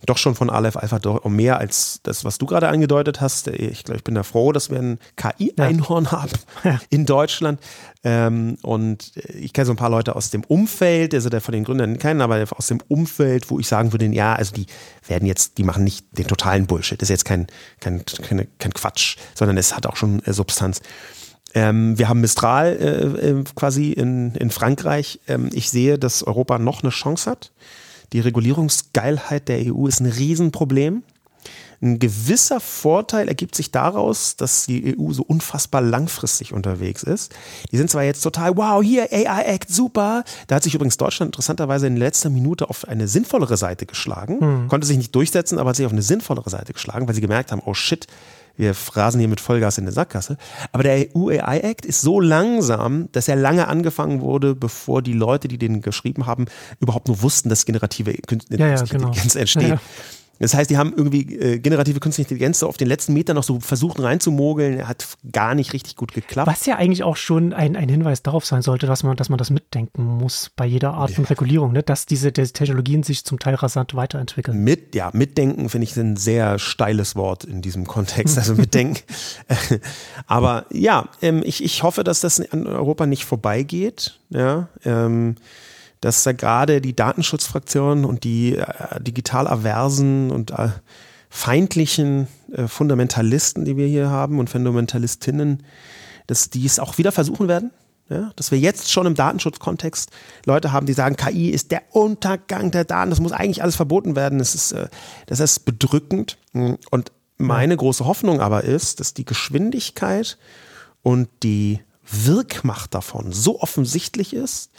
doch schon von Aleph Alpha um mehr als das, was du gerade angedeutet hast. Ich glaube, ich bin da froh, dass wir ein K I-Einhorn ja. haben in Deutschland. Und ich kenne so ein paar Leute aus dem Umfeld, also der von den Gründern keinen, aber aus dem Umfeld, wo ich sagen würde, ja, also die werden jetzt, die machen nicht den totalen Bullshit. Das ist jetzt kein, kein, kein, kein Quatsch, sondern es hat auch schon Substanz. Ähm, wir haben Mistral äh, quasi in, in Frankreich. Ähm, ich sehe, dass Europa noch eine Chance hat. Die Regulierungsgeilheit der E U ist ein Riesenproblem. Ein gewisser Vorteil ergibt sich daraus, dass die E U so unfassbar langfristig unterwegs ist. Die sind zwar jetzt total, wow, hier A I Act, super. Da hat sich übrigens Deutschland interessanterweise in letzter Minute auf eine sinnvollere Seite geschlagen. Mhm. Konnte sich nicht durchsetzen, aber hat sich auf eine sinnvollere Seite geschlagen, weil sie gemerkt haben, oh shit, wir rasen hier mit Vollgas in der Sackgasse. Aber der E U A I Act ist so langsam, dass er lange angefangen wurde, bevor die Leute, die den geschrieben haben, überhaupt nur wussten, dass generative Künstliche ja, ja, genau. Intelligenz entsteht. Ja, ja. Das heißt, die haben irgendwie äh, generative künstliche Intelligenz so auf den letzten Metern noch so versucht reinzumogeln, hat gar nicht richtig gut geklappt. Was ja eigentlich auch schon ein, ein Hinweis darauf sein sollte, dass man, dass man das mitdenken muss bei jeder Art ja. von Regulierung, ne? Dass diese die Technologien sich zum Teil rasant weiterentwickeln. Mit, ja, mitdenken finde ich ein sehr steiles Wort in diesem Kontext, also mitdenken. Aber ja, ähm, ich, ich hoffe, dass das an Europa nicht vorbeigeht, ja, ähm, dass da gerade die Datenschutzfraktionen und die äh, digital aversen und äh, feindlichen äh, Fundamentalisten, die wir hier haben, und Fundamentalistinnen, dass die es auch wieder versuchen werden. Ja? Dass wir jetzt schon im Datenschutzkontext Leute haben, die sagen, K I ist der Untergang der Daten, das muss eigentlich alles verboten werden. Das ist, äh, das ist bedrückend. Und meine große Hoffnung aber ist, dass die Geschwindigkeit und die Wirkmacht davon so offensichtlich ist,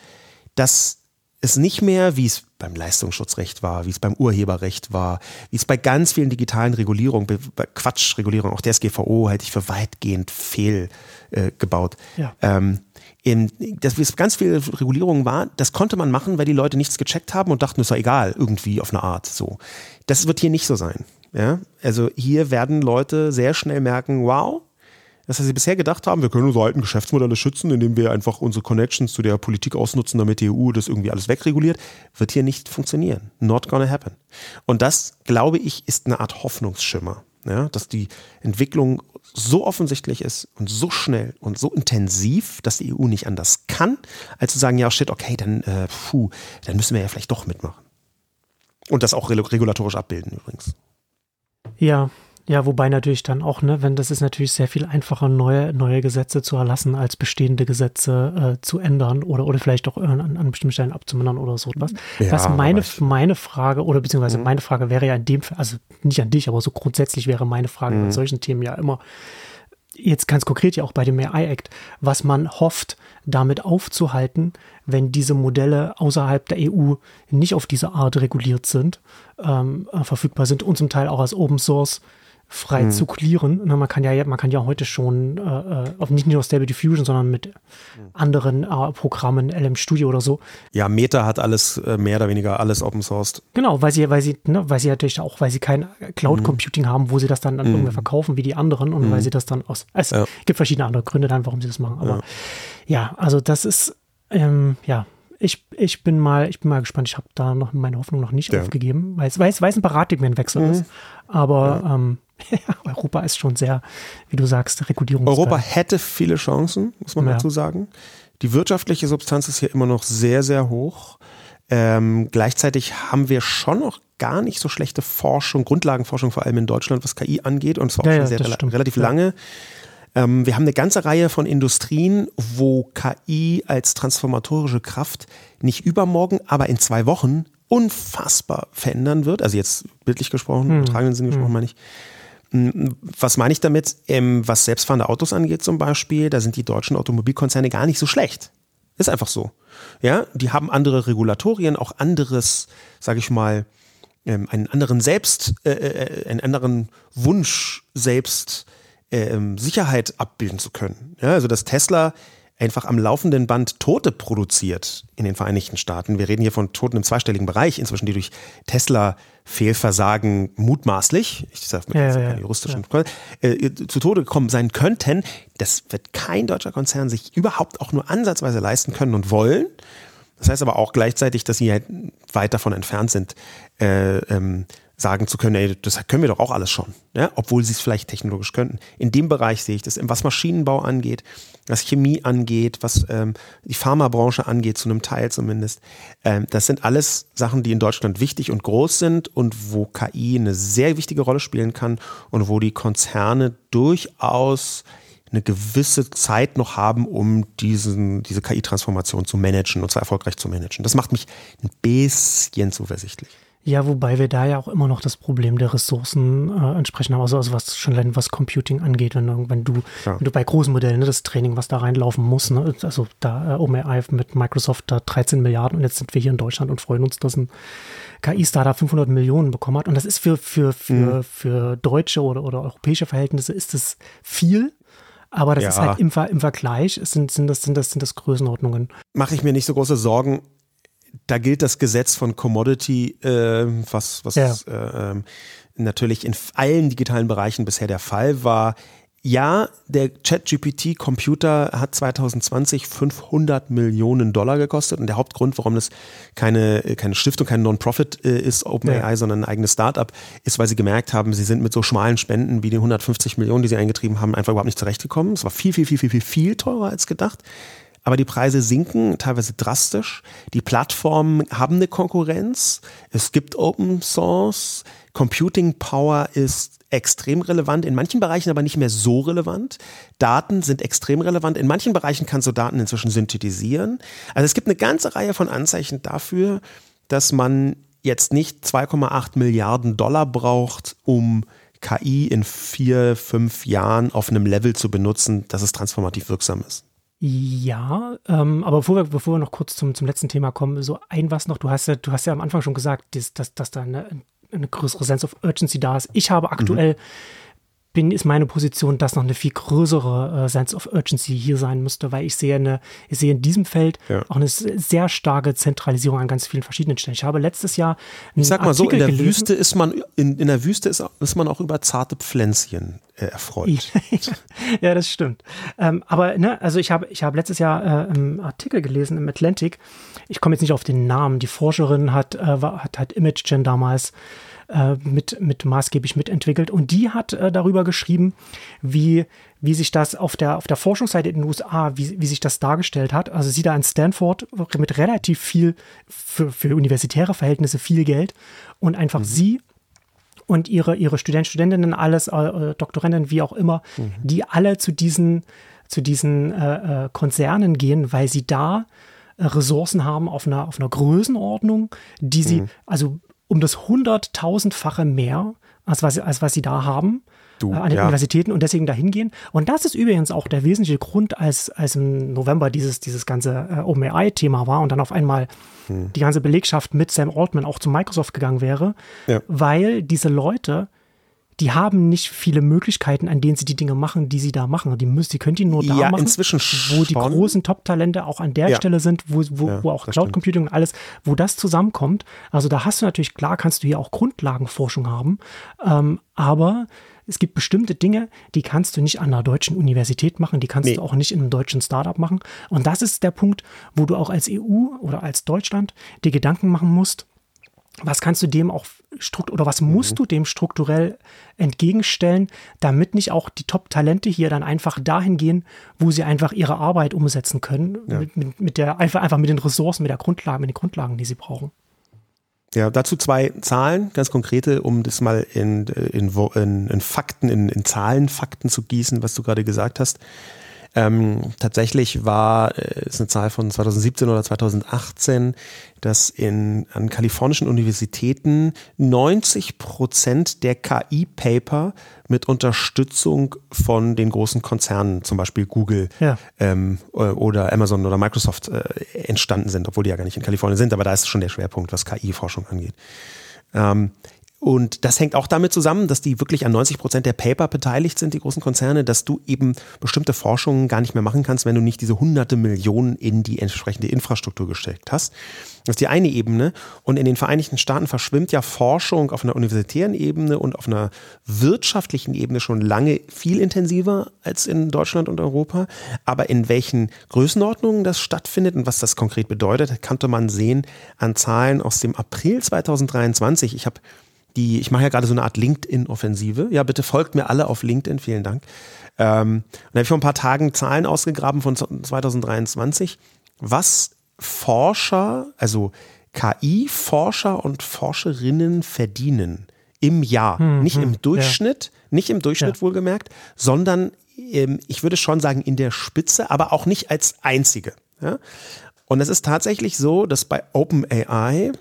dass es nicht mehr, wie es beim Leistungsschutzrecht war, wie es beim Urheberrecht war, wie es bei ganz vielen digitalen Regulierungen, bei Quatschregulierungen, auch der D S G V O halte ich für weitgehend fehlgebaut. Äh, ja. ähm, dass es ganz viele Regulierungen war, das konnte man machen, weil die Leute nichts gecheckt haben und dachten, es sei egal, irgendwie auf eine Art so. Das wird hier nicht so sein. Ja? Also hier werden Leute sehr schnell merken, wow, dass sie bisher gedacht haben, wir können unsere alten Geschäftsmodelle schützen, indem wir einfach unsere Connections zu der Politik ausnutzen, damit die E U das irgendwie alles wegreguliert, wird hier nicht funktionieren. Not gonna happen. Und das, glaube ich, ist eine Art Hoffnungsschimmer, ja, dass die Entwicklung so offensichtlich ist und so schnell und so intensiv, dass die E U nicht anders kann, als zu sagen, ja shit, okay, dann, äh, puh, dann müssen wir ja vielleicht doch mitmachen. Und das auch regulatorisch abbilden übrigens. Ja, ja, wobei natürlich dann auch, ne, wenn das ist natürlich sehr viel einfacher, neue, neue Gesetze zu erlassen, als bestehende Gesetze äh, zu ändern oder, oder vielleicht auch an, an bestimmten Stellen abzumindern oder so etwas. Ja, was meine, meine Frage, oder beziehungsweise mhm. meine Frage wäre ja in dem Fall, also nicht an dich, aber so grundsätzlich wäre meine Frage mhm. bei solchen Themen ja immer, jetzt ganz konkret ja auch bei dem A I Act, was man hofft, damit aufzuhalten, wenn diese Modelle außerhalb der E U nicht auf diese Art reguliert sind, ähm, verfügbar sind und zum Teil auch als Open Source frei mhm. zu clearen. Na, man kann ja, man kann ja heute schon äh, auf, nicht nur Stable Diffusion, sondern mit anderen äh, Programmen, L M Studio oder so. Ja, Meta hat alles äh, mehr oder weniger alles Open Sourced. Genau, weil sie, weil sie, ne, weil sie natürlich auch, weil sie kein Cloud Computing mhm. haben, wo sie das dann, dann mhm. irgendwer verkaufen wie die anderen und mhm. weil sie das dann aus. Es ja. gibt verschiedene andere Gründe dann, warum sie das machen. Aber ja, ja also das ist ähm, ja. Ich, ich, bin mal, ich bin mal gespannt. Ich habe da noch meine Hoffnung noch nicht ja. aufgegeben, weil es, weil, es, weil es ein Paradigmenwechsel mhm. ist. Aber ja. ähm, Europa ist schon sehr, wie du sagst, regulierungsfähig. Europa hätte viele Chancen, muss man ja. dazu sagen. Die wirtschaftliche Substanz ist hier immer noch sehr, sehr hoch. Ähm, gleichzeitig haben wir schon noch gar nicht so schlechte Forschung, Grundlagenforschung, vor allem in Deutschland, was K I angeht. Und zwar auch ja, schon ja, sehr, re- relativ ja. lange. Ähm, wir haben eine ganze Reihe von Industrien, wo K I als transformatorische Kraft nicht übermorgen, aber in zwei Wochen unfassbar verändern wird. Also jetzt bildlich gesprochen, im hm. tragenden Sinn gesprochen, hm. meine ich. Was meine ich damit? Ähm, was selbstfahrende Autos angeht zum Beispiel, da sind die deutschen Automobilkonzerne gar nicht so schlecht. Ist einfach so. Ja, die haben andere Regulatorien, auch anderes, sage ich mal, ähm, einen anderen Selbst, äh, einen anderen Wunsch selbst, Sicherheit abbilden zu können. Ja, also dass Tesla einfach am laufenden Band Tote produziert in den Vereinigten Staaten. Wir reden hier von Toten im zweistelligen Bereich inzwischen, die durch Tesla-Fehlversagen mutmaßlich, ich sage mit ja, ja, juristischen ja. äh, zu Tode gekommen sein könnten. Das wird kein deutscher Konzern sich überhaupt auch nur ansatzweise leisten können und wollen. Das heißt aber auch gleichzeitig, dass sie halt weit davon entfernt sind, äh, ähm, sagen zu können, ey, das können wir doch auch alles schon, ja? Obwohl sie es vielleicht technologisch könnten. In dem Bereich sehe ich das, was Maschinenbau angeht, was Chemie angeht, was ähm, die Pharmabranche angeht, zu einem Teil zumindest. Ähm, das sind alles Sachen, die in Deutschland wichtig und groß sind und wo K I eine sehr wichtige Rolle spielen kann und wo die Konzerne durchaus eine gewisse Zeit noch haben, um diesen, diese K I-Transformation zu managen und zwar erfolgreich zu managen. Das macht mich ein bisschen zuversichtlich. Ja, wobei wir da ja auch immer noch das Problem der Ressourcen äh, entsprechend haben, also, also was schon allein was Computing angeht, wenn, wenn du ja. wenn du bei großen Modellen, ne, das Training, was da reinlaufen muss, ne, also da äh, OpenAI mit Microsoft da dreizehn Milliarden und jetzt sind wir hier in Deutschland und freuen uns, dass ein K I-Startup fünfhundert Millionen bekommen hat und das ist für für für mhm. für deutsche oder oder europäische Verhältnisse ist das viel. Aber das ja. ist halt im, im Vergleich, sind, sind, das, sind, das, sind das Größenordnungen. Mache ich mir nicht so große Sorgen. Da gilt das Gesetz von Commodity, äh, was, was ja. äh, natürlich in allen digitalen Bereichen bisher der Fall war. Ja, der ChatGPT-Computer hat zwanzig zwanzig fünfhundert Millionen Dollar gekostet. Und der Hauptgrund, warum das keine, keine Stiftung, kein Non-Profit äh, ist, OpenAI, ja. sondern ein eigenes Startup, ist, weil sie gemerkt haben, sie sind mit so schmalen Spenden wie die hundertfünfzig Millionen, die sie eingetrieben haben, einfach überhaupt nicht zurechtgekommen. Es war viel, viel, viel, viel, viel, viel teurer als gedacht. Aber die Preise sinken teilweise drastisch. Die Plattformen haben eine Konkurrenz. Es gibt Open Source. Computing Power ist extrem relevant, in manchen Bereichen aber nicht mehr so relevant. Daten sind extrem relevant. In manchen Bereichen kannst du Daten inzwischen synthetisieren. Also es gibt eine ganze Reihe von Anzeichen dafür, dass man jetzt nicht zwei Komma acht Milliarden Dollar braucht, um K I in vier, fünf Jahren auf einem Level zu benutzen, dass es transformativ wirksam ist. Ja, ähm, aber bevor wir, bevor wir noch kurz zum, zum letzten Thema kommen, so ein was noch, du hast ja, du hast ja am Anfang schon gesagt, dass, dass, dass da eine, eine größere Sense of Urgency da ist. Ich habe aktuell, mhm. bin, ist meine Position, dass noch eine viel größere äh, Sense of Urgency hier sein müsste, weil ich sehe, eine, ich sehe in diesem Feld ja. auch eine sehr starke Zentralisierung an ganz vielen verschiedenen Stellen. Ich habe letztes Jahr einen Ich sag mal Artikel so, in der gelesen, Wüste ist man, in, in der Wüste ist, ist man auch über zarte Pflänzchen erfreut. Ja, das stimmt. Ähm, aber ne, also ich habe ich habe letztes Jahr äh, einen Artikel gelesen im Atlantic. Ich komme jetzt nicht auf den Namen. Die Forscherin hat äh, war, hat, hat Imagen damals äh, mit mit maßgeblich mitentwickelt und die hat äh, darüber geschrieben, wie wie sich das auf der auf der Forschungsseite in den U S A, wie wie sich das dargestellt hat. Also sie da in Stanford mit relativ viel für für universitäre Verhältnisse viel Geld und einfach mhm. sie und ihre, ihre Studenten, Studentinnen, alles, äh, Doktoranden, wie auch immer, mhm. die alle zu diesen, zu diesen äh, Konzernen gehen, weil sie da äh, Ressourcen haben auf einer, auf einer Größenordnung, die sie, mhm. also um das hunderttausendfache mehr, als was, als was sie da haben, du, äh, an den ja. Universitäten und deswegen dahin gehen. Und das ist übrigens auch der wesentliche Grund, als, als im November dieses, dieses ganze äh, OpenAI-Thema war und dann auf einmal hm. die ganze Belegschaft mit Sam Altman auch zu Microsoft gegangen wäre, ja. weil diese Leute, die haben nicht viele Möglichkeiten, an denen sie die Dinge machen, die sie da machen. Die müssen, die können die nur da ja, machen, inzwischen wo die großen Top-Talente auch an der ja. Stelle sind, wo, wo, ja, wo auch Cloud Computing und alles, wo das zusammenkommt. Also da hast du natürlich, klar kannst du hier auch Grundlagenforschung haben, ähm, aber es gibt bestimmte Dinge, die kannst du nicht an einer deutschen Universität machen, die kannst nee. du auch nicht in einem deutschen Startup machen. Und das ist der Punkt, wo du auch als E U oder als Deutschland dir Gedanken machen musst, was kannst du dem auch strukt- oder was musst mhm. du dem strukturell entgegenstellen, damit nicht auch die Top-Talente hier dann einfach dahin gehen, wo sie einfach ihre Arbeit umsetzen können, ja. mit, mit, mit der, einfach, einfach mit den Ressourcen, mit der Grundlage, mit den Grundlagen, die sie brauchen. Ja, dazu zwei Zahlen, ganz konkrete, um das mal in, in, in, in Fakten, in, in Zahlen, Fakten zu gießen, was du gerade gesagt hast. Ähm, tatsächlich war, ist eine Zahl von zweitausendsiebzehn oder zweitausendachtzehn, dass in, an kalifornischen Universitäten neunzig Prozent der K I-Paper mit Unterstützung von den großen Konzernen, zum Beispiel Google ja. ähm, oder Amazon oder Microsoft äh, entstanden sind, obwohl die ja gar nicht in Kalifornien sind, aber da ist schon der Schwerpunkt, was K I-Forschung angeht. Ähm, Und das hängt auch damit zusammen, dass die wirklich an neunzig Prozent der Paper beteiligt sind, die großen Konzerne, dass du eben bestimmte Forschungen gar nicht mehr machen kannst, wenn du nicht diese hunderte Millionen in die entsprechende Infrastruktur gesteckt hast. Das ist die eine Ebene. Und in den Vereinigten Staaten verschwimmt ja Forschung auf einer universitären Ebene und auf einer wirtschaftlichen Ebene schon lange viel intensiver als in Deutschland und Europa. Aber in welchen Größenordnungen das stattfindet und was das konkret bedeutet, konnte man sehen an Zahlen aus dem April zweitausenddreiundzwanzig. Ich habe Die, ich mache ja gerade so eine Art LinkedIn-Offensive. Ja, bitte folgt mir alle auf LinkedIn, vielen Dank. Ähm, da habe ich vor ein paar Tagen Zahlen ausgegraben von zweitausenddreiundzwanzig, was Forscher, also K I-Forscher und Forscherinnen verdienen im Jahr. Hm, nicht im Durchschnitt, ja. nicht im Durchschnitt ja. wohlgemerkt, sondern ähm, ich würde schon sagen in der Spitze, aber auch nicht als einzige. Ja? Und es ist tatsächlich so, dass bei OpenAI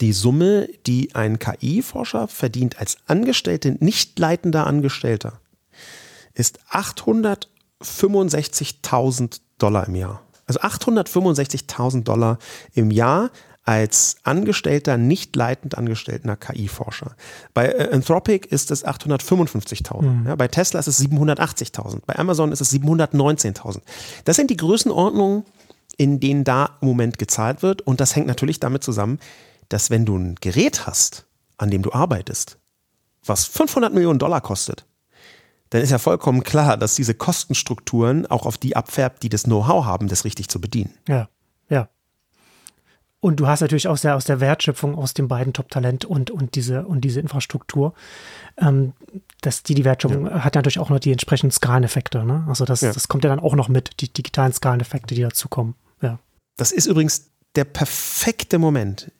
die Summe, die ein K I-Forscher verdient als Angestellte, nicht leitender Angestellter, ist achthundertfünfundsechzigtausend Dollar im Jahr. Also achthundertfünfundsechzigtausend Dollar im Jahr als angestellter, nicht leitend angestellter K I-Forscher. Bei Anthropic ist es achthundertfünfundfünfzigtausend. Mhm. Ja, bei Tesla ist es siebenhundertachtzigtausend. Bei Amazon ist es siebenhundertneunzehntausend. Das sind die Größenordnungen, in denen da im Moment gezahlt wird. Und das hängt natürlich damit zusammen, dass wenn du ein Gerät hast, an dem du arbeitest, was fünfhundert Millionen Dollar kostet, dann ist ja vollkommen klar, dass diese Kostenstrukturen auch auf die abfärbt, die das Know-how haben, das richtig zu bedienen. Ja, ja. Und du hast natürlich aus der, aus der Wertschöpfung, aus den beiden Top-Talent und, und, diese, und diese Infrastruktur, ähm, dass die, die Wertschöpfung ja. hat natürlich auch noch die entsprechenden Skaleneffekte. Ne? Also das, ja. das kommt ja dann auch noch mit, die digitalen Skaleneffekte, die dazukommen. Ja. Das ist übrigens der perfekte Moment,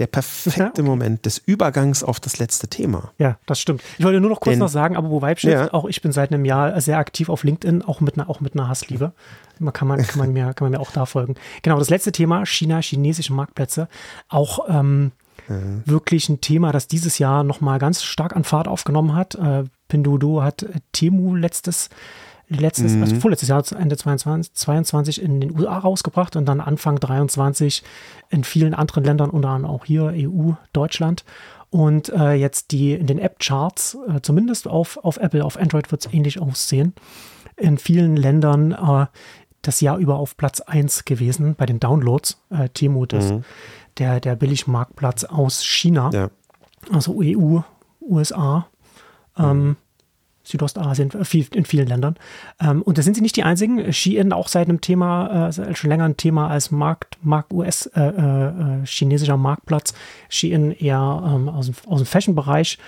Der perfekte ja, okay. Moment des Übergangs auf das letzte Thema. Ja, das stimmt. Ich wollte nur noch kurz Denn, noch sagen, apropos Weibschiff, ja. auch ich bin seit einem Jahr sehr aktiv auf LinkedIn, auch mit einer, auch mit einer Hassliebe. Man kann man, kann man mir, kann man mir auch da folgen. Genau, das letzte Thema, China, chinesische Marktplätze. Auch ähm, mhm. wirklich ein Thema, das dieses Jahr nochmal ganz stark an Fahrt aufgenommen hat. Äh, Pinduoduo hat Temu letztes Letztes, mhm. also vorletztes Jahr, Ende zweitausendzweiundzwanzig in den U S A rausgebracht und dann Anfang dreiundzwanzig in vielen anderen Ländern, unter anderem auch hier, E U, Deutschland. Und äh, jetzt die in den App-Charts, äh, zumindest auf, auf Apple, auf Android wird es ähnlich aussehen, in vielen Ländern äh, das Jahr über auf Platz eins gewesen bei den Downloads. Äh, Temu, das, mhm. der, der Billigmarktplatz aus China, ja. also E U, U S A, mhm. ähm, Südostasien, in vielen Ländern. Und da sind sie nicht die einzigen. Shein auch seit einem Thema, schon länger ein Thema als Markt, Markt U S, äh, äh, chinesischer Marktplatz. Shein eher ähm, aus dem, aus dem Fashion-Bereich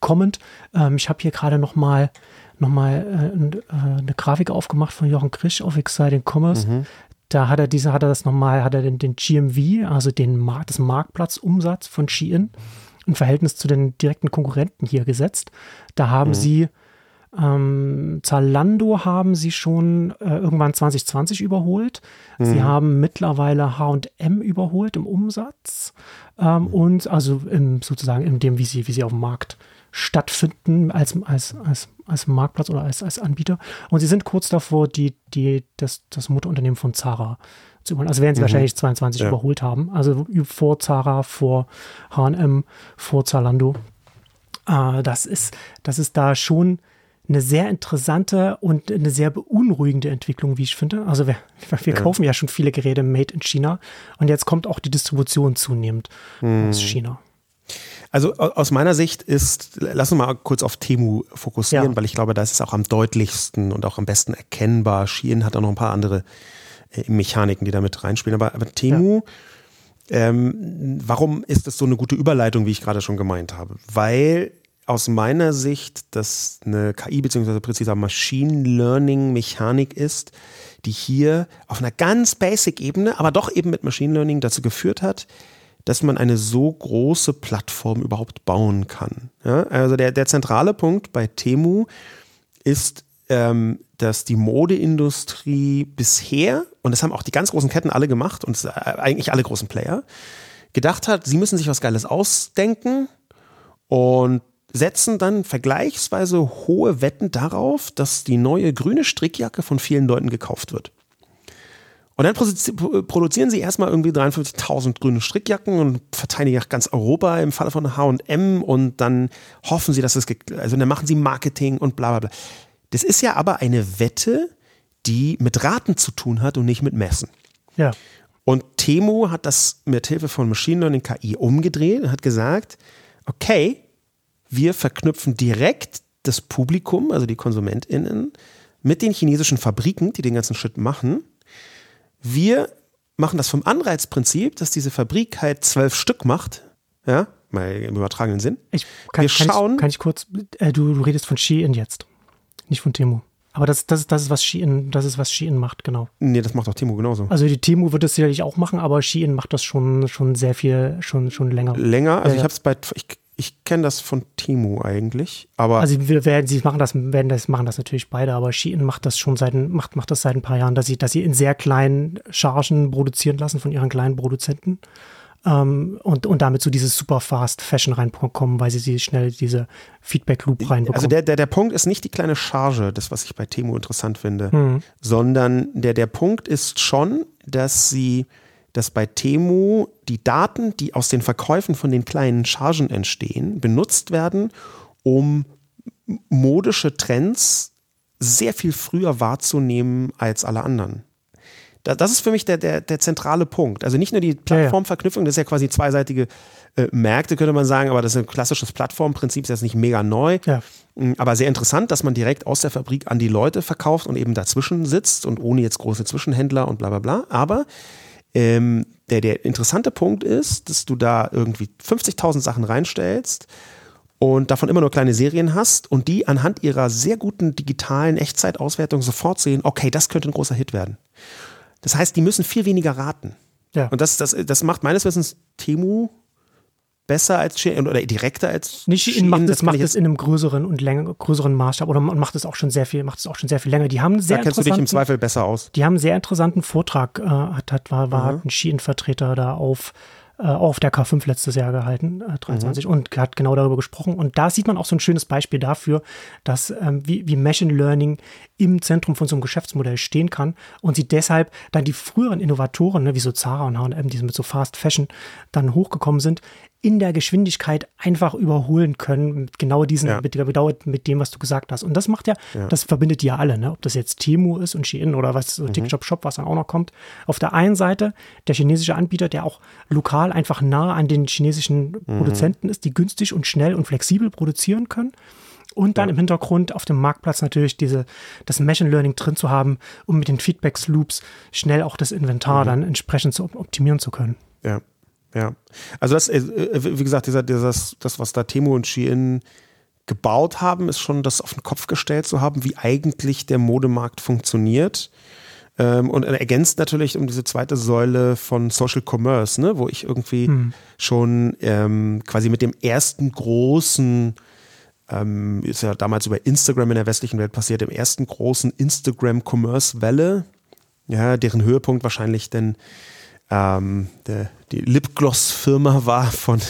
kommend. Ähm, ich habe hier gerade nochmal noch mal, äh, eine Grafik aufgemacht von Jochen Krisch auf Exciting Commerce. Mhm. Da hat er diese, hat er das nochmal, hat er den, den G M V, also den Markt, das Marktplatzumsatz von Shein im Verhältnis zu den direkten Konkurrenten hier gesetzt. Da haben mhm. sie Ähm, Zalando haben sie schon äh, irgendwann zwanzig zwanzig überholt. Mhm. Sie haben mittlerweile H und M überholt im Umsatz ähm, mhm. und also in, sozusagen in dem, wie sie, wie sie auf dem Markt stattfinden als, als, als, als Marktplatz oder als, als Anbieter. Und sie sind kurz davor, die, die, das, das Mutterunternehmen von Zara zu überholen. Also werden sie mhm. wahrscheinlich zweiundzwanzig ja. überholt haben. Also vor Zara, vor H und M, vor Zalando. Äh, das ist, das ist da schon eine sehr interessante und eine sehr beunruhigende Entwicklung, wie ich finde. Also wir, wir ja. kaufen ja schon viele Geräte made in China und jetzt kommt auch die Distribution zunehmend hm. aus China. Also aus meiner Sicht ist, lass uns mal kurz auf Temu fokussieren, ja. weil ich glaube, da ist es auch am deutlichsten und auch am besten erkennbar. Shein hat auch noch ein paar andere äh, Mechaniken, die da mit reinspielen. Aber, aber Temu, ja. ähm, warum ist das so eine gute Überleitung, wie ich gerade schon gemeint habe? Weil aus meiner Sicht, dass eine K I bzw. präziser Machine Learning Mechanik ist, die hier auf einer ganz basic Ebene, aber doch eben mit Machine Learning dazu geführt hat, dass man eine so große Plattform überhaupt bauen kann. Ja, also der, der zentrale Punkt bei Temu ist, ähm, dass die Modeindustrie bisher, und das haben auch die ganz großen Ketten alle gemacht und eigentlich alle großen Player, gedacht hat, sie müssen sich was Geiles ausdenken und setzen dann vergleichsweise hohe Wetten darauf, dass die neue grüne Strickjacke von vielen Leuten gekauft wird. Und dann produzieren sie erstmal irgendwie dreiundfünfzigtausend grüne Strickjacken und verteilen die nach ganz Europa im Falle von H und M und dann hoffen sie, dass es, ge- also dann machen sie Marketing und bla bla bla. Das ist ja aber eine Wette, die mit Raten zu tun hat und nicht mit Messen. Ja. Und Temu hat das mit Hilfe von Machine Learning K I umgedreht und hat gesagt, okay, wir verknüpfen direkt das Publikum, also die KonsumentInnen, mit den chinesischen Fabriken, die den ganzen Shit machen. Wir machen das vom Anreizprinzip, dass diese Fabrik halt zwölf Stück macht, ja, mal im übertragenen Sinn. Ich kann, wir kann schauen. Ich, kann ich kurz, äh, du, du redest von Shein jetzt, nicht von Temu. Aber das, das, das, ist, was Shein, das ist, was Shein macht, genau. Nee, das macht auch Temu genauso. Also die Temu wird das sicherlich auch machen, aber Shein macht das schon, schon sehr viel, schon, schon länger. Länger, also äh, ich habe es bei... Ich, Ich kenne das von Temu eigentlich, aber also wir werden, sie machen das, werden das, machen das natürlich beide, aber Shein macht das schon seit macht macht das seit ein paar Jahren, dass sie, dass sie in sehr kleinen Chargen produzieren lassen von ihren kleinen Produzenten ähm, und und damit so dieses super fast Fashion reinkommen, weil sie, sie schnell diese Feedback Loop reinbekommen. Also der der der Punkt ist nicht die kleine Charge, das was ich bei Temu interessant finde, hm. sondern der der Punkt ist schon, dass sie dass bei Temu die Daten, die aus den Verkäufen von den kleinen Chargen entstehen, benutzt werden, um modische Trends sehr viel früher wahrzunehmen als alle anderen. Das ist für mich der, der, der zentrale Punkt. Also nicht nur die Plattformverknüpfung, das ist ja quasi zweiseitige äh, Märkte, könnte man sagen, aber das ist ein klassisches Plattformprinzip, das ist nicht mega neu, ja. aber sehr interessant, dass man direkt aus der Fabrik an die Leute verkauft und eben dazwischen sitzt und ohne jetzt große Zwischenhändler und bla bla bla, aber Ähm, der, der interessante Punkt ist, dass du da irgendwie fünfzigtausend Sachen reinstellst und davon immer nur kleine Serien hast und die anhand ihrer sehr guten digitalen Echtzeitauswertung sofort sehen, okay, das könnte ein großer Hit werden. Das heißt, die müssen viel weniger raten. Ja. Und das, das, das macht meines Wissens Temu besser als Shein oder direkter als nicht Shein, macht das, das macht es in einem größeren und länger, größeren Maßstab oder macht es auch schon sehr viel macht es auch schon sehr viel länger. Die haben sehr da kennst du dich im Zweifel besser aus. Die haben einen sehr interessanten Vortrag äh, hat, hat war war mhm. ein Shein-Vertreter da auf äh, auf der K fünf letztes Jahr gehalten äh, dreiundzwanzig mhm. und hat genau darüber gesprochen und da sieht man auch so ein schönes Beispiel dafür, dass ähm, wie wie Machine Learning im Zentrum von so einem Geschäftsmodell stehen kann und sie deshalb dann die früheren Innovatoren ne, wie so Zara und H und M, die mit so Fast Fashion dann hochgekommen sind, in der Geschwindigkeit einfach überholen können, mit genau diesen, ja. mit, mit, mit dem, was du gesagt hast. Und das macht ja, ja. das verbindet die ja alle, ne? Ob das jetzt Temu ist und Shein oder was, so mhm. TikTok Shop, was dann auch noch kommt. Auf der einen Seite der chinesische Anbieter, der auch lokal einfach nah an den chinesischen mhm. Produzenten ist, die günstig und schnell und flexibel produzieren können. Und dann ja. im Hintergrund auf dem Marktplatz natürlich diese, das Machine Learning drin zu haben, um mit den Feedback-Loops schnell auch das Inventar mhm. dann entsprechend zu optimieren zu können. Ja. Ja, also das, wie gesagt, dieser, dieses, das, was da Temu und Shein gebaut haben, ist schon das auf den Kopf gestellt zu haben, wie eigentlich der Modemarkt funktioniert. Ähm, und ergänzt natürlich um diese zweite Säule von Social Commerce, ne, wo ich irgendwie hm. schon ähm, quasi mit dem ersten großen, ähm, ist ja damals über Instagram in der westlichen Welt passiert, dem ersten großen Instagram-Commerce-Welle, ja, deren Höhepunkt wahrscheinlich denn ähm, der, die Lipgloss-Firma war von,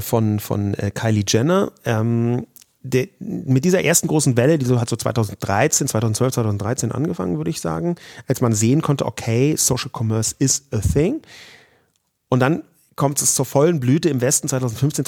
von, von äh, Kylie Jenner. Ähm, De, mit dieser ersten großen Welle, die so hat so zweitausenddreizehn angefangen, würde ich sagen, als man sehen konnte, okay, Social Commerce is a thing. Und dann kommt es zur vollen Blüte im Westen zweitausendfünfzehn.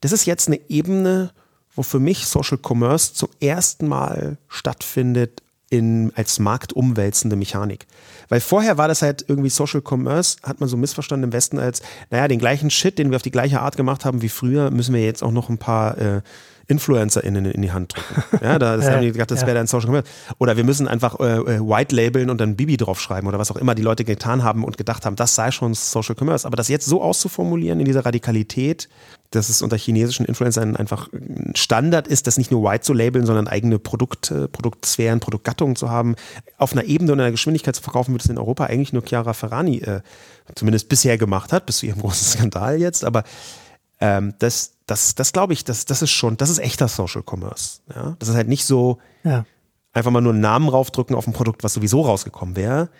Das ist jetzt eine Ebene, wo für mich Social Commerce zum ersten Mal stattfindet in, als marktumwälzende Mechanik. Weil vorher war das halt irgendwie Social Commerce, hat man so missverstanden im Westen als, naja, den gleichen Shit, den wir auf die gleiche Art gemacht haben wie früher, müssen wir jetzt auch noch ein paar äh, InfluencerInnen in die Hand drücken. Ja, da das haben die gedacht, das wäre dann Social Commerce. Oder wir müssen einfach äh, white labeln und dann Bibi draufschreiben oder was auch immer die Leute getan haben und gedacht haben, das sei schon Social Commerce. Aber das jetzt so auszuformulieren in dieser Radikalität, dass es unter chinesischen Influencern einfach Standard ist, das nicht nur white zu labeln, sondern eigene Produkte, Produktsphären, Produktgattungen zu haben. Auf einer Ebene und einer Geschwindigkeit zu verkaufen, wie das in Europa eigentlich nur Chiara Ferragni äh, zumindest bisher gemacht hat, bis zu ihrem großen Skandal jetzt. Aber ähm, das Das, das glaube ich, das, das ist schon, das ist echter Social Commerce. Ja? Das ist halt nicht so, ja. einfach mal nur einen Namen raufdrücken auf ein Produkt, was sowieso rausgekommen wäre,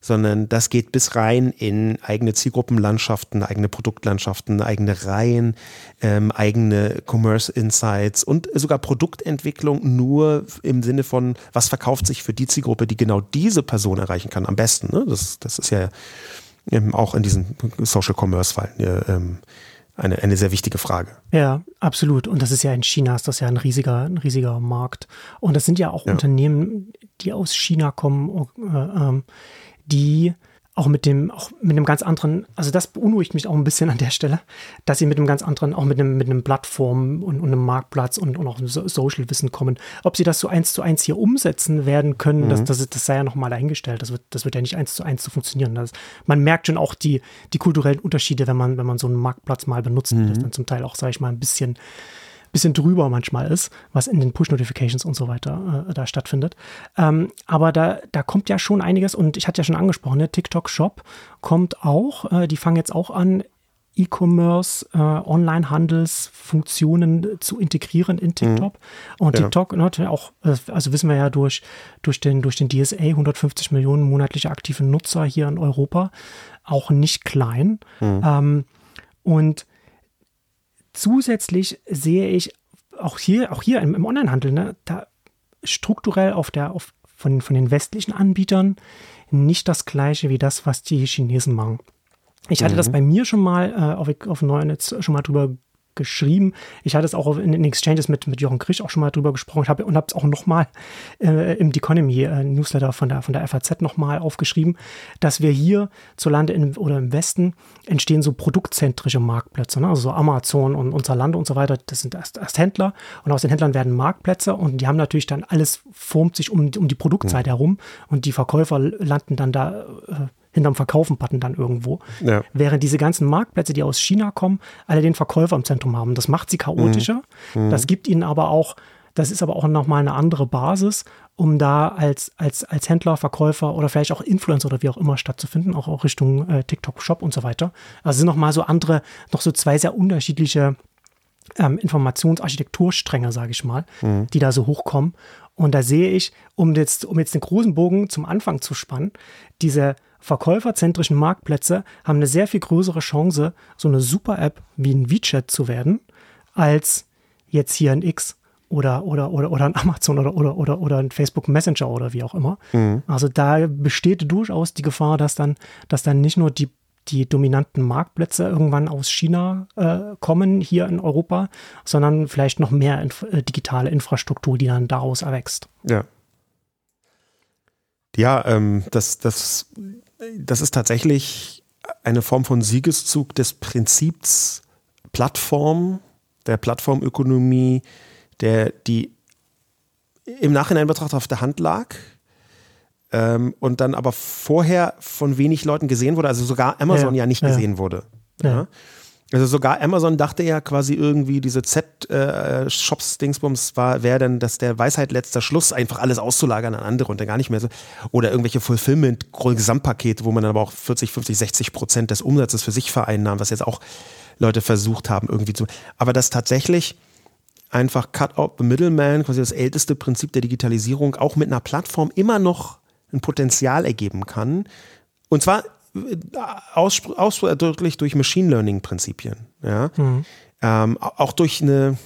sondern das geht bis rein in eigene Zielgruppenlandschaften, eigene Produktlandschaften, eigene Reihen, ähm, eigene Commerce Insights und sogar Produktentwicklung nur im Sinne von, was verkauft sich für die Zielgruppe, die genau diese Person erreichen kann, am besten. Ne? Das, das ist ja ähm, auch in diesem Social Commerce Fall äh, ähm, Eine, eine sehr wichtige Frage. Ja, absolut. Und das ist ja in China, ist das ja ein riesiger, ein riesiger Markt. Und das sind ja auch ja. Unternehmen, die aus China kommen, äh, die auch mit dem, auch mit einem ganz anderen, also das beunruhigt mich auch ein bisschen an der Stelle, dass sie mit einem ganz anderen, auch mit einem, mit einem Plattform und, und einem Marktplatz und, und auch so Social-Wissen kommen. Ob sie das so eins zu eins hier umsetzen werden können, mhm. das, das, das sei ja nochmal dahingestellt. Das wird, das wird ja nicht eins zu eins zu funktionieren. Das, man merkt schon auch die, die kulturellen Unterschiede, wenn man, wenn man so einen Marktplatz mal benutzt, mhm. das dann zum Teil auch, sage ich mal, ein bisschen, bisschen drüber manchmal ist, was in den Push-Notifications und so weiter äh, da stattfindet. Ähm, aber da, da kommt ja schon einiges und ich hatte ja schon angesprochen, ne, TikTok Shop kommt auch, äh, die fangen jetzt auch an, E-Commerce, äh, Online-Handelsfunktionen zu integrieren in TikTok. Mhm. Und TikTok, ja. ne, auch, also wissen wir ja durch, durch, den, durch den D S A, hundertfünfzig Millionen monatliche aktive Nutzer hier in Europa, auch nicht klein. Mhm. Ähm, und zusätzlich sehe ich auch hier, auch hier im, im Onlinehandel, ne, da strukturell auf der, auf, von, von den westlichen Anbietern nicht das Gleiche wie das, was die Chinesen machen. Ich hatte mhm. das bei mir schon mal äh, auf, auf Neunetz schon mal drüber geschrieben. Ich hatte es auch in den Exchanges mit, mit Jochen Krisch auch schon mal drüber gesprochen hab, und habe es auch nochmal äh, im Deconomy äh, Newsletter von der, von der F A Z nochmal aufgeschrieben, dass wir hier zu Lande in, oder im Westen entstehen so produktzentrische Marktplätze, ne? Also so Amazon und, und Zalando und so weiter, das sind erst, erst Händler und aus den Händlern werden Marktplätze und die haben natürlich dann alles, formt sich um, um die Produktzeit mhm. herum und die Verkäufer landen dann da äh, hinterm Verkaufen-Button dann irgendwo. Ja. Während diese ganzen Marktplätze, die aus China kommen, alle den Verkäufer im Zentrum haben. Das macht sie chaotischer. Mhm. Das gibt ihnen aber auch, das ist aber auch nochmal eine andere Basis, um da als, als, als Händler, Verkäufer oder vielleicht auch Influencer oder wie auch immer stattzufinden, auch, auch Richtung äh, TikTok-Shop und so weiter. Also es sind nochmal so andere, noch so zwei sehr unterschiedliche ähm, Informationsarchitekturstränge, sage ich mal, mhm. die da so hochkommen. Und da sehe ich, um jetzt, um jetzt den großen Bogen zum Anfang zu spannen, diese verkäuferzentrischen Marktplätze haben eine sehr viel größere Chance, so eine Super-App wie ein WeChat zu werden, als jetzt hier ein X oder, oder, oder, oder ein Amazon oder, oder, oder, oder ein Facebook Messenger oder wie auch immer. Mhm. Also da besteht durchaus die Gefahr, dass dann, dass dann nicht nur die, die dominanten Marktplätze irgendwann aus China äh, kommen, hier in Europa, sondern vielleicht noch mehr inf- digitale Infrastruktur, die dann daraus erwächst. Ja. Ja, ähm, das, das, das ist tatsächlich eine Form von Siegeszug des Prinzips Plattform, der Plattformökonomie, der, die im Nachhinein betrachtet auf der Hand lag ähm, und dann aber vorher von wenig Leuten gesehen wurde, also sogar Amazon ja, ja nicht ja. gesehen wurde. Ja. Ja. Also sogar Amazon dachte ja quasi irgendwie, diese Z-Shops-Dingsbums war, wäre dann, dass der Weisheit letzter Schluss, einfach alles auszulagern an andere und dann gar nicht mehr so. Oder irgendwelche Fulfillment-Gesamtpakete, wo man dann aber auch vierzig, fünfzig, sechzig Prozent des Umsatzes für sich vereinnahmen, was jetzt auch Leute versucht haben irgendwie zu. Aber das tatsächlich einfach cut out the middleman, quasi das älteste Prinzip der Digitalisierung, auch mit einer Plattform immer noch ein Potenzial ergeben kann. Und zwar ausdrücklich durch Machine Learning-Prinzipien. Ja? Mhm. Ähm, auch durch eine,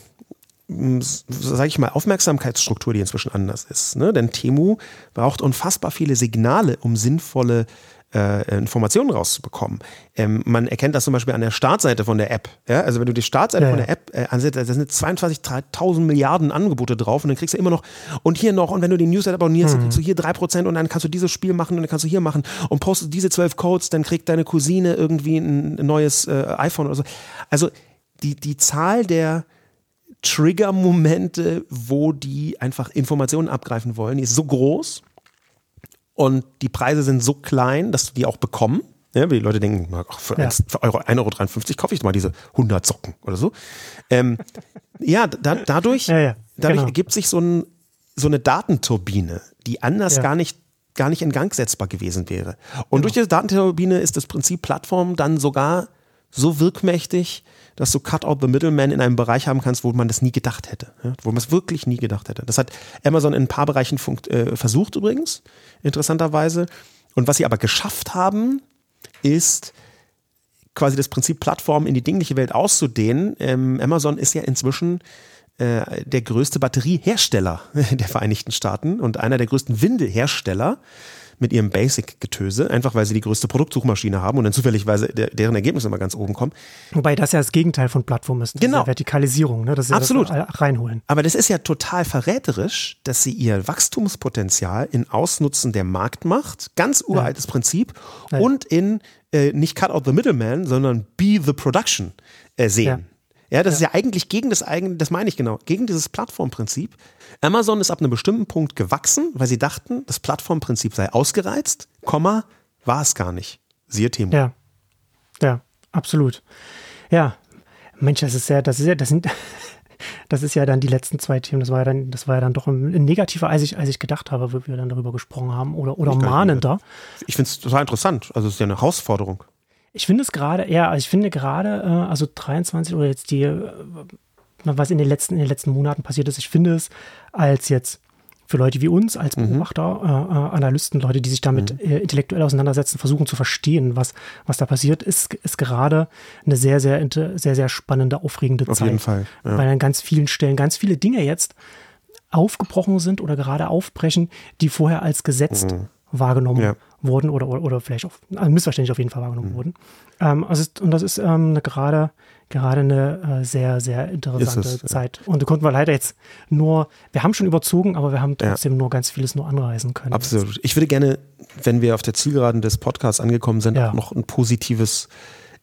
sage ich mal, Aufmerksamkeitsstruktur, die inzwischen anders ist. Ne? Denn Temu braucht unfassbar viele Signale, um sinnvolle äh, Informationen rauszubekommen. Ähm, man erkennt das zum Beispiel an der Startseite von der App. Ja? Also wenn du die Startseite ja, von der App äh, ansetzt, da sind zweiundzwanzigtausend Milliarden Angebote drauf und dann kriegst du immer noch und hier noch und wenn du den Newsletter abonnierst, mhm. kriegst du hier drei Prozent und dann kannst du dieses Spiel machen und dann kannst du hier machen und postest diese zwölf Codes, dann kriegt deine Cousine irgendwie ein neues äh, iPhone oder so. Also die, die Zahl der Trigger-Momente, wo die einfach Informationen abgreifen wollen, die ist so groß. Und die Preise sind so klein, dass du die auch bekommen. Ja, weil die Leute denken, ach, für, ja. eins, für ein Euro dreiundfünfzig kaufe ich mal diese hundert Socken oder so. Ähm, ja, da, dadurch, ja, ja. dadurch genau. ergibt sich so, ein, so eine Datenturbine, die anders ja. gar nicht, gar nicht in Gang setzbar gewesen wäre. Und genau. durch diese Datenturbine ist das Prinzip Plattform dann sogar so wirkmächtig, dass du cut out the middleman in einem Bereich haben kannst, wo man das nie gedacht hätte. Ja? Wo man es wirklich nie gedacht hätte. Das hat Amazon in ein paar Bereichen funkt, äh, versucht übrigens, interessanterweise. Und was sie aber geschafft haben, ist quasi das Prinzip Plattform in die dingliche Welt auszudehnen. Ähm, Amazon ist ja inzwischen äh, der größte Batteriehersteller der Vereinigten Staaten und einer der größten Windelhersteller mit ihrem Basic-Getöse, einfach weil sie die größte Produktsuchmaschine haben und dann zufälligweise der, deren Ergebnisse immer ganz oben kommen. Wobei das ja das Gegenteil von Plattform ist, genau. Vertikalisierung, ne? Dass sie Absolut. Das reinholen. Aber das ist ja total verräterisch, dass sie ihr Wachstumspotenzial in Ausnutzen der Marktmacht, ganz uraltes ja. Prinzip, ja. und in äh, nicht cut out the middleman, sondern be the production äh, sehen. Ja. Ja, das ja. ist ja eigentlich gegen das eigene, das meine ich genau, gegen dieses Plattformprinzip. Amazon ist ab einem bestimmten Punkt gewachsen, weil sie dachten, das Plattformprinzip sei ausgereizt, Komma, war es gar nicht. Siehe Temu. Ja, ja, absolut. Ja, Mensch, das ist ja, das ist ja, das sind, das ist ja dann die letzten zwei Themen. Das war ja dann, das war ja dann doch negativer, als ich, als ich gedacht habe, wie wir dann darüber gesprochen haben oder, oder mahnender. Ich finde es total interessant. Also es ist ja eine Herausforderung. Ich finde es gerade, ja, also ich finde gerade, also dreiundzwanzig oder jetzt die, was in den letzten, in den letzten Monaten passiert ist, ich finde es als jetzt für Leute wie uns, als Beobachter, mhm. äh, Analysten, Leute, die sich damit mhm. äh, intellektuell auseinandersetzen, versuchen zu verstehen, was, was da passiert, ist, ist gerade eine sehr, sehr, sehr, sehr spannende, aufregende Zeit. Auf jeden Fall. Ja. Weil an ganz vielen Stellen ganz viele Dinge jetzt aufgebrochen sind oder gerade aufbrechen, die vorher als gesetzt mhm. wahrgenommen ja. wurden oder, oder, oder vielleicht auch also missverständlich auf jeden Fall wahrgenommen mhm. wurden. Ähm, also ist, und das ist ähm, gerade, gerade eine äh, sehr, sehr interessante es, Zeit. Ja. Und da konnten wir leider jetzt nur, wir haben schon überzogen, aber wir haben trotzdem ja. nur ganz vieles nur anreißen können. Absolut. Jetzt. Ich würde gerne, wenn wir auf der Zielgeraden des Podcasts angekommen sind, ja. noch ein positives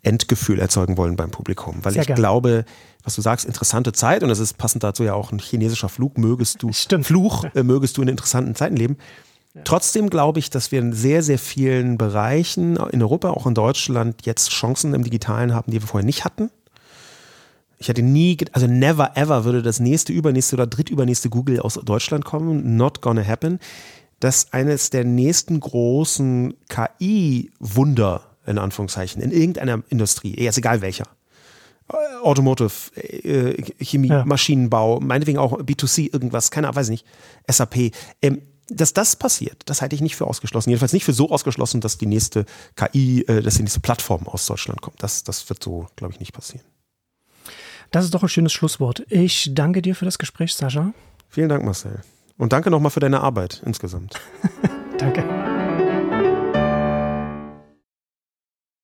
Endgefühl erzeugen wollen beim Publikum. Weil sehr ich gerne. glaube, was du sagst, interessante Zeit und das ist passend dazu ja auch ein chinesischer Flug, mögest du, Stimmt. Fluch, ja. äh, mögest du in interessanten Zeiten leben. Ja. Trotzdem glaube ich, dass wir in sehr, sehr vielen Bereichen in Europa, auch in Deutschland, jetzt Chancen im Digitalen haben, die wir vorher nicht hatten. Ich hätte nie, also never ever würde das nächste, übernächste oder drittübernächste Google aus Deutschland kommen. Not gonna happen. Dass eines der nächsten großen K I-Wunder, in Anführungszeichen, in irgendeiner Industrie, jetzt egal welcher, Automotive, äh, Chemie, ja. Maschinenbau, meinetwegen auch B zwei C, irgendwas, keine Ahnung, weiß ich nicht, S A P, ähm, dass das passiert, das halte ich nicht für ausgeschlossen. Jedenfalls nicht für so ausgeschlossen, dass die nächste K I, äh, dass die nächste Plattform aus Deutschland kommt. Das, das wird so, glaube ich, nicht passieren. Das ist doch ein schönes Schlusswort. Ich danke dir für das Gespräch, Sascha. Vielen Dank, Marcel. Und danke nochmal für deine Arbeit insgesamt. Danke.